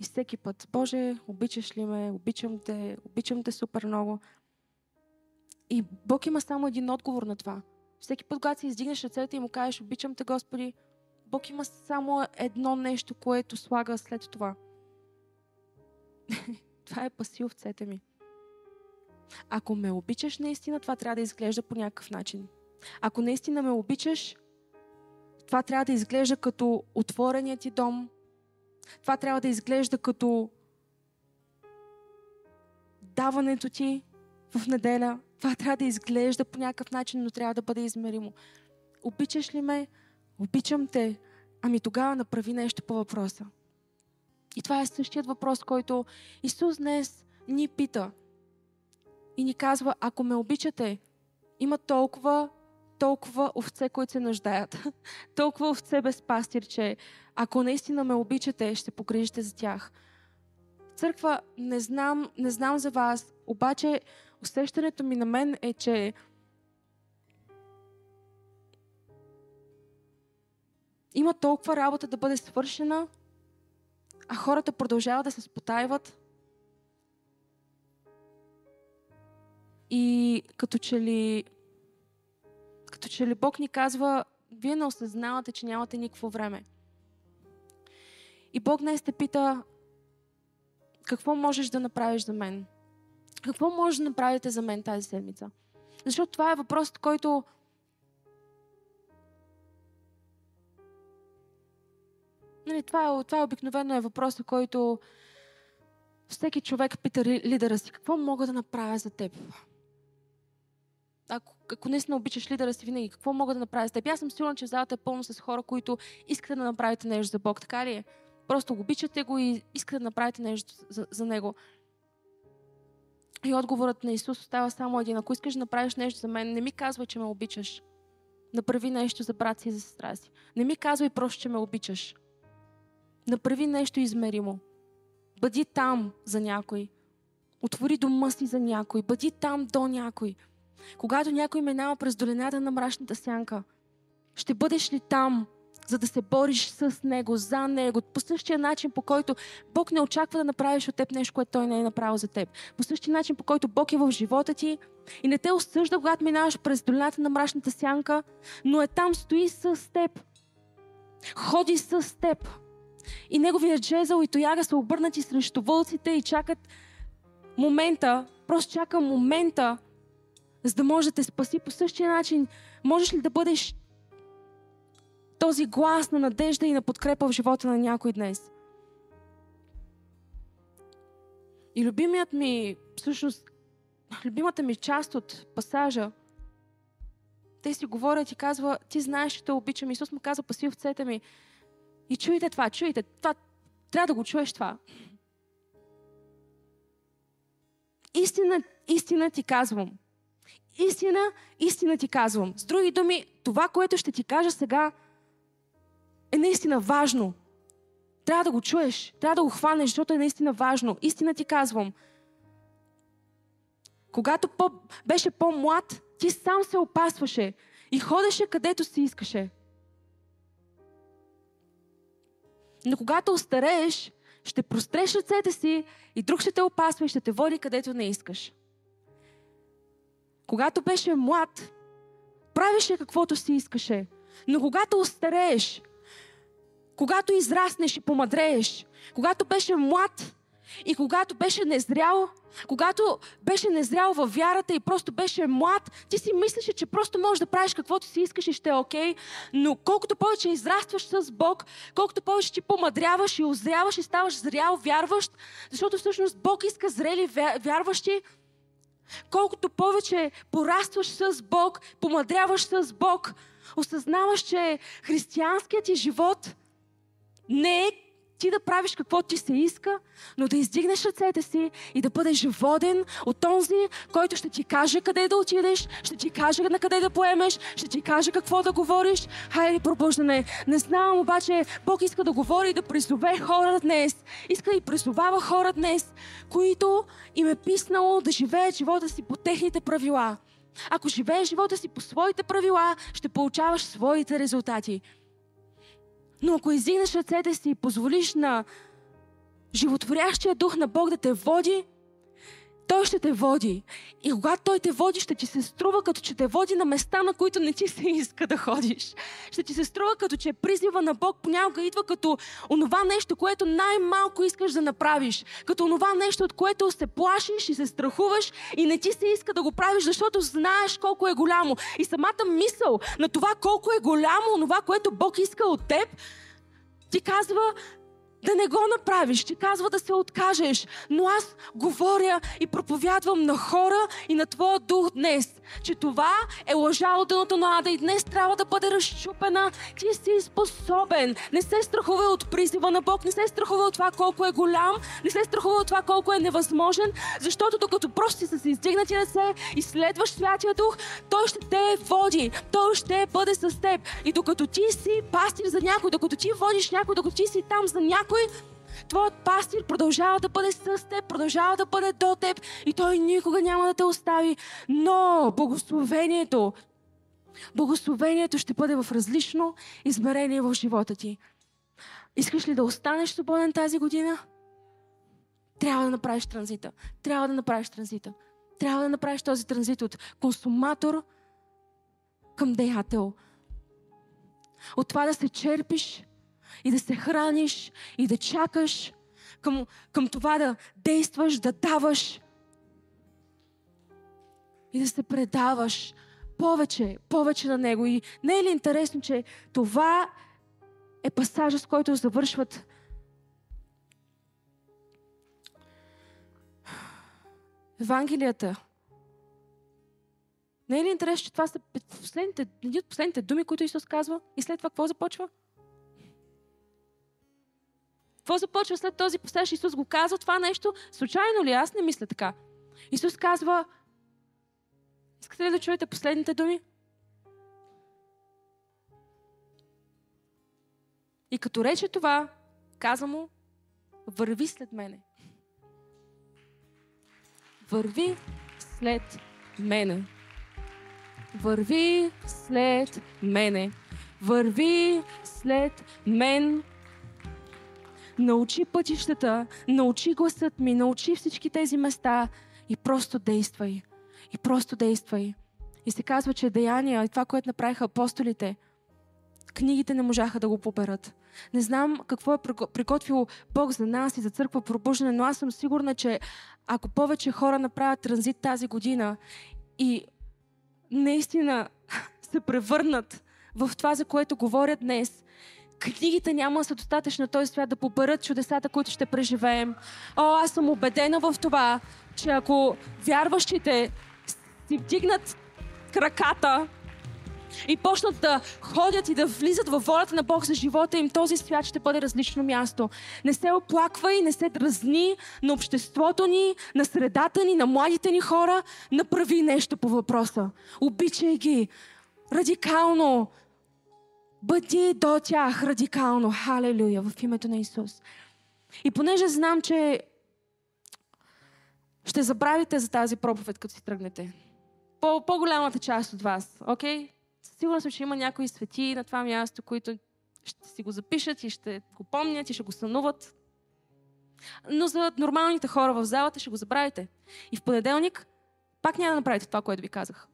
И всеки път, Боже, обичаш ли ме, обичам те супер много. И Бог има само един отговор на това. Всеки път, когато си издигнеш ръцете и му кажеш, обичам те, Господи, Бог има само едно нещо, което слага след това. Това е паси овцете ми. Ако ме обичаш наистина, това трябва да изглежда по някакъв начин. Ако наистина ме обичаш, това трябва да изглежда като отвореният ти дом. Това трябва да изглежда като даването ти в неделя. Това трябва да изглежда по някакъв начин, но трябва да бъде измеримо. Обичаш ли ме? Обичам те. Ами тогава направи нещо по въпроса. И това е същият въпрос, който Исус днес ни пита. И ни казва, ако ме обичате, има толкова овце, които се нуждаят. Толкова овце без пастир, че ако наистина ме обичате, ще погрижите за тях. Църква, не знам за вас, обаче усещането ми на мен е, че има толкова работа да бъде свършена, а хората продължават да се спотайват. И като че ли Бог ни казва, вие не осъзнавате, че нямате никакво време. И Бог днес те пита, какво можеш да направиш за мен? Какво можеш да направите за мен тази седмица? Защото това е въпрос, който Нали, това обикновено е въпросът, който всеки човек пита лидера си. Какво мога да направя за теб? Ако наистина обичаш лидера си винаги, какво мога да направя за теб? Аз съм сигурна, че залата е пълно с хора, които искат да направите нещо за Бог. Така ли е? Просто го обичате го и искате да направите нещо за Него. И отговорът на Исус остава само един. Ако искаш да направиш нещо за мен, не ми казвай, че ме обичаш. Направи нещо за брат си и за сестра си. Не ми казвай просто, че ме обичаш. Направи нещо измеримо. Бъди там за някой. Отвори дома си за някой. Бъди там до някой. Когато някой минава през долината на мрачната сянка, ще бъдеш ли там, за да се бориш с него, за него, по същия начин, по който Бог не очаква да направиш от теб нещо, което Той не е направил за теб. По същия начин, по който Бог е в живота ти и не те осъжда, когато минаваш през долината на мрачната сянка, но е там, стои с теб. Ходи с теб. И неговия жезъл и тояга са обърнати срещу вълците и чакат момента, просто чака момента, за да може да те спаси. По същия начин, можеш ли да бъдеш този глас на надежда и на подкрепа в живота на някой днес? И любимата ми част от пасажа, те си говорят и казва, ти знаеш, че те обичам. Исус му казва, паси овцете ми. И чуйте това, трябва да го чуеш това. Истина ти казвам. Истина ти казвам. С други думи, това, което ще ти кажа сега, е наистина важно. Трябва да го чуеш, трябва да го хванеш, защото е наистина важно. Истина ти казвам. Когато беше по-млад, ти сам се опасваше и ходеше където си искаше. Но когато остарееш, ще простреш ръцете си и друг ще те опасва и ще те води където не искаш. Когато беше млад, правеше каквото си искаше. Но когато остарееш, когато израснеш и помадрееш, когато беше млад и когато беше незрял, когато беше незрял във вярата и просто беше млад, ти си мислеше, че просто можеш да правиш каквото си искаш и ще е окей, но колкото повече израстваш с Бог, колкото повече ти помадряваш и озряваш и ставаш зрял вярващ, защото всъщност Бог иска зрели вярващи, колкото повече порастваш с Бог, помадряваш с Бог, осъзнаваш, че християнският ти живот не е ти да правиш какво ти се иска, но да издигнеш ръцете си и да бъдеш воден от този, който ще ти каже къде да отидеш, ще ти каже на къде да поемеш, ще ти каже какво да говориш. Хайде, пробуждане! Не знам, обаче Бог иска да говори и да призове хора днес. Иска да и призовава хора днес, които им е писнало да живеят живота си по техните правила. Ако живееш живота си по своите правила, ще получаваш своите резултати. Но ако издигнеш ръцете си и позволиш на животворящия дух на Бог да те води, Той ще те води. И когато Той те води, ще ти се струва, като че те води на места, на които не ти се иска да ходиш. Ще ти се струва, като че призива на Бог понякога идва като онова нещо, което най-малко искаш да направиш. Като онова нещо, от което се плашиш и се страхуваш и не ти се иска да го правиш, защото знаеш колко е голямо. И самата мисъл на това колко е голямо, онова, което Бог иска от теб, ти казва да не го направиш, ти казва да се откажеш. Но аз говоря и проповядвам на хора и на твоя дух днес, че това е лъжа от дъното на ада и днес трябва да бъде разчупена. Ти си способен. Не се страхувай от призива на Бог, не се страхувай от това колко е голям, не се страхувай от това колко е невъзможен, защото докато просто си с издигнати ръце и следваш Святия Дух, Той ще те води, Той ще бъде с теб. И докато ти си пастир за някой, докато ти водиш някой, докато ти си там за някой, твоят пастир продължава да бъде с теб, продължава да бъде до теб и Той никога няма да те остави. Но благословението ще бъде в различно измерение в живота ти. Искаш ли да останеш свободен тази година? Трябва да направиш транзита. Трябва да направиш този транзит от консуматор към деятел. От това да се черпиш и да се храниш, и да чакаш, към това да действаш, да даваш и да се предаваш повече на Него. И не е ли интересно, че това е пасажа, с който завършват Евангелията. Не е ли интересно, че това са едни от последните думи, които Исус казва? И след това какво започва? Какво започва след този пасаж? Исус го казва това нещо. Случайно ли? Аз не мисля така. Исус казва: искате ли да чуете последните думи? И като рече това, каза му: върви след мене. Върви след мене. Върви след мене. Върви след мен. Научи пътищата, научи гласът ми, научи всички тези места и просто действай. И просто действай. И се казва, че деяния и това, което направиха апостолите, книгите не можаха да го поберат. Не знам какво е приготвил Бог за нас и за църква пробуждане, но аз съм сигурна, че ако повече хора направят транзит тази година и наистина се превърнат в това, за което говорят днес, книгите няма да са достатъчно този свят да поберат чудесата, които ще преживеем. Аз съм убедена в това, че ако вярващите си вдигнат краката и почнат да ходят и да влизат във волята на Бог за живота им, този свят ще бъде различно място. Не се оплаквай, не се дразни на обществото ни, на средата ни, на младите ни хора. Направи нещо по въпроса. Обичай ги. Радикално. Бъди до тях радикално. Халелуя, в името на Исус. И понеже знам, че ще забравите за тази проповед, като си тръгнете. По-голямата част от вас, окей? Сигурна съм, че има някои светии на това място, които ще си го запишат и ще го помнят и ще го сънуват. Но за нормалните хора в залата ще го забравите. И в понеделник пак няма да направите това, което ви казах.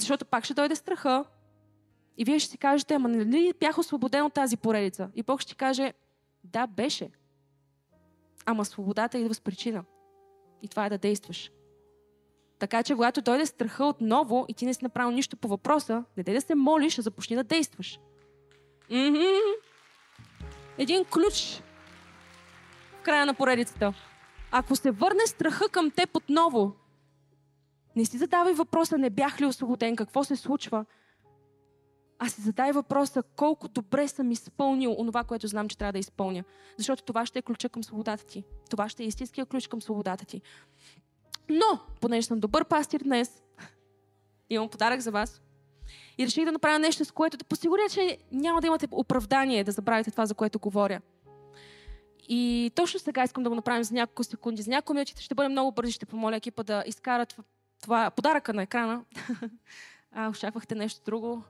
Защото пак ще дойде страха и вие ще си кажете: ама нали бях освободен от тази поредица? И Бог ще каже: да, беше. Ама свободата идва с причина. И това е да действаш. Така че, когато дойде страха отново и ти не си направил нищо по въпроса, не дай да се молиш, а започни да действаш. Един ключ в края на поредицата. Ако се върне страха към теб отново, не си задавай въпроса: не бях ли освободен, какво се случва? А си задай въпроса: колко добре съм изпълнил онова, което знам, че трябва да изпълня. Защото това ще е ключа към свободата ти. Това ще е истинския ключ към свободата ти. Но, понеже съм добър пастир днес, имам подарък за вас и реших да направя нещо, с което да посигуря, че няма да имате оправдание да забравите това, за което говоря. И точно сега искам да го направим за няколко секунди. За няколко минути ще бъде много бързи. Ще помоля екипа да изкарат това подаръка на екрана. Очаквахте нещо друго.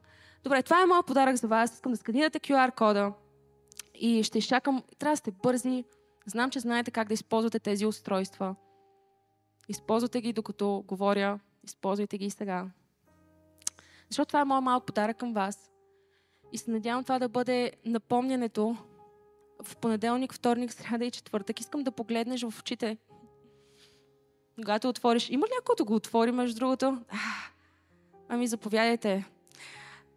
Добре, това е моят подарък за вас. Искам да сканирате QR кода и ще изчакам. Трябва да сте бързи. Знам, че знаете как да използвате тези устройства. Използвайте ги докато говоря. Използвайте ги и сега. Защото това е моят малък подарък към вас. И се надявам това да бъде напомнянето в понеделник, вторник, сряда и четвъртък. Искам да погледнеш в очите. Когато отвориш... Има ли някой го отвори, между другото? Ами заповядайте.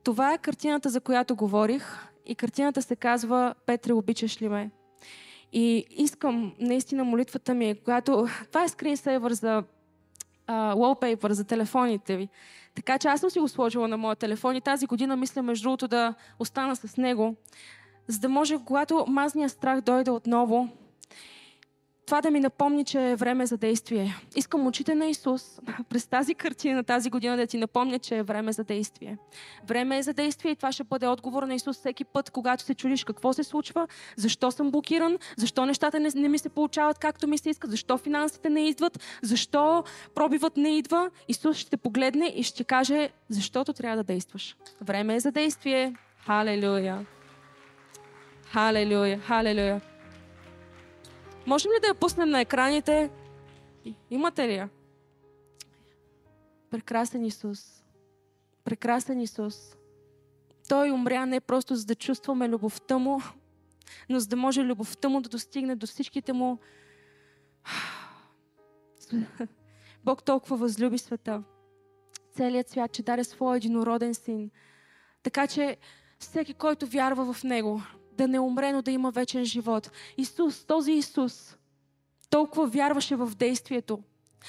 Това е картината, за която говорих. И картината се казва "Петре, обичаш ли ме?" И искам, наистина, молитвата ми е, когато... Това е скринсейвър за wallpaper, за телефоните ви. Така че аз съм си го сложила на моя телефон и тази година мисля, между другото, да остана с него, за да може, когато мазния страх дойде отново, това да ми напомни, че е време за действие. Искам очите на Исус през тази картина, тази година, да ти напомня, че е време за действие. Време е за действие и това ще бъде отговор на Исус всеки път, когато се чудиш какво се случва, защо съм блокиран, защо нещата не ми се получават както ми се иска, защо финансите не идват, защо пробивът не идва. Исус ще погледне и ще каже: защото трябва да действаш. Време е за действие. Халелуя! Халелуя! Халелуя! Можем ли да я пуснем на екраните? Имате ли я? Прекрасен Исус. Прекрасен Исус. Той умря не просто за да чувстваме любовта му, но за да може любовта му да достигне до всичките му. Бог толкова възлюби света. Целият свят, че даде своя единороден син. Така че всеки, който вярва в него, да не умре, но да има вечен живот. Исус, този Исус, толкова вярваше в действието,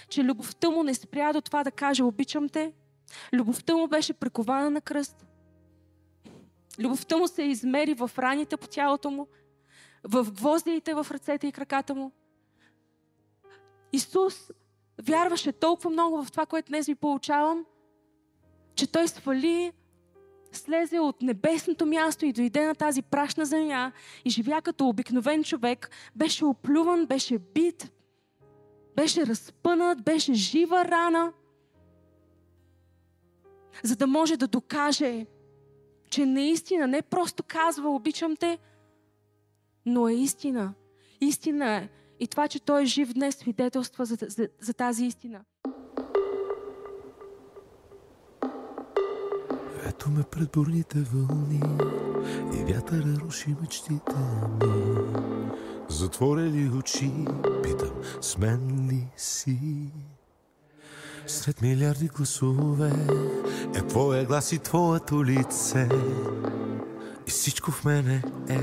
че любовта му не спря до това да каже обичам те. Любовта му беше прикована на кръст. Любовта му се измери в раните по тялото му, в гвоздиите в ръцете и краката му. Исус вярваше толкова много в това, което днес ви получавам, че той свали, слезе от небесното място и дойде на тази прашна земя и живя като обикновен човек. Беше оплюван, беше бит, беше разпънат, беше жива рана, за да може да докаже, че наистина не просто казва обичам те, но е истина. Истина е. И това, че той е жив днес, свидетелства за тази истина. Ето ме пред бурните вълни и вятъра руши мечтите ми. Затворили очи, питам, с мен ли си? Сред милиарди гласове е твоя глас и твоето лице. И всичко в мене е,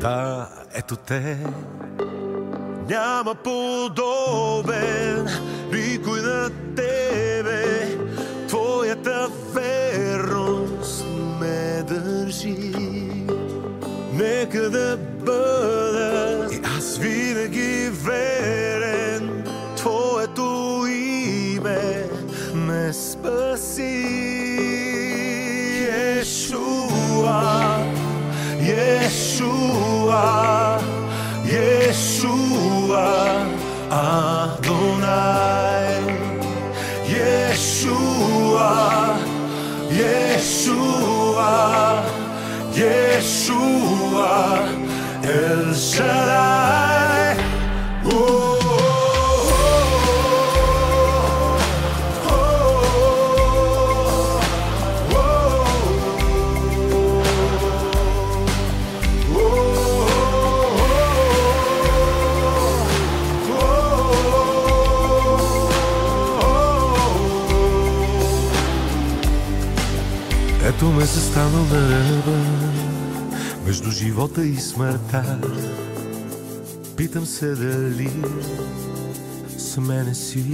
да, ето те. Няма подобен никой на тебе. Твоята верност ме държи. Нека да бъда и аз винаги верен. Твоето име ме спаси. Йешуа, Йешуа, Yeshua Adonai. Yeshua, Yeshua, Yeshua El Shaddai. Oh. Ето ме застанал на ръба между живота и смъртта. Питам се дали с мене си,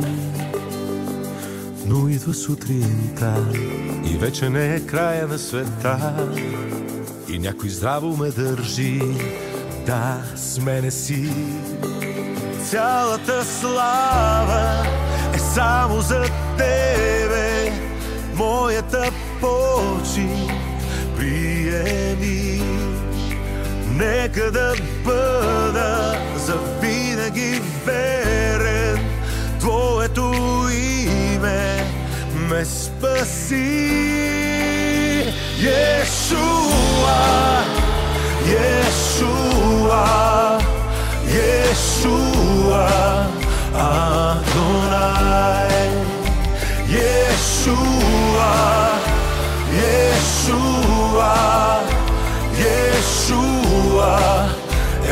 но идва сутринта и вече не е края на света. И някой здраво ме държи, да, с мене си. Цялата слава е само за тебе, моята почи, приеми. Нека да бъда за винаги верен. Твоето име ме спаси. Йешуа, Йешуа, Йешуа Адонай. Йешуа, Yeshua, Yeshua,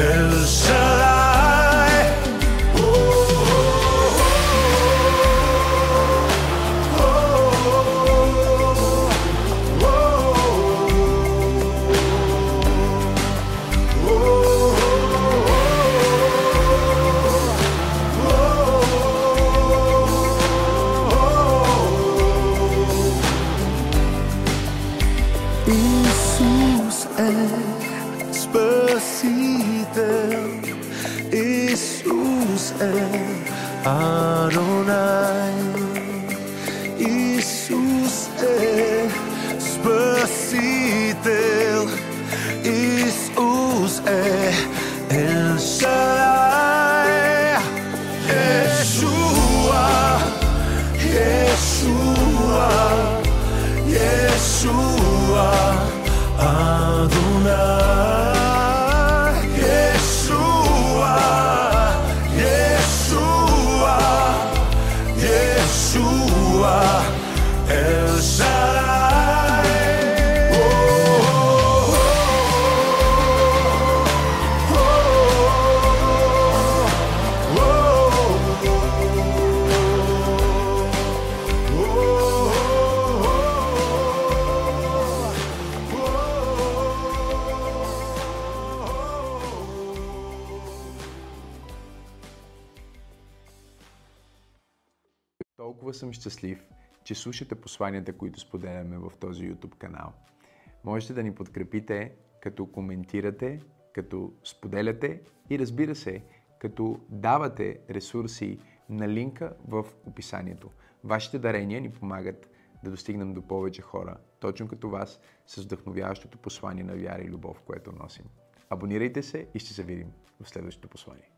El Shaddai. Адонай, Исус е Спасител, Исус е Ел Шадай. Йешуа, Йешуа, Йешуа Адонай. Толкова съм щастлив, че слушате посланията, които споделяме в този YouTube канал. Можете да ни подкрепите, като коментирате, като споделяте и разбира се, като давате ресурси на линка в описанието. Вашите дарения ни помагат да достигнем до повече хора, точно като вас, с вдъхновяващото послание на вяра и любов, което носим. Абонирайте се и ще се видим в следващото послание.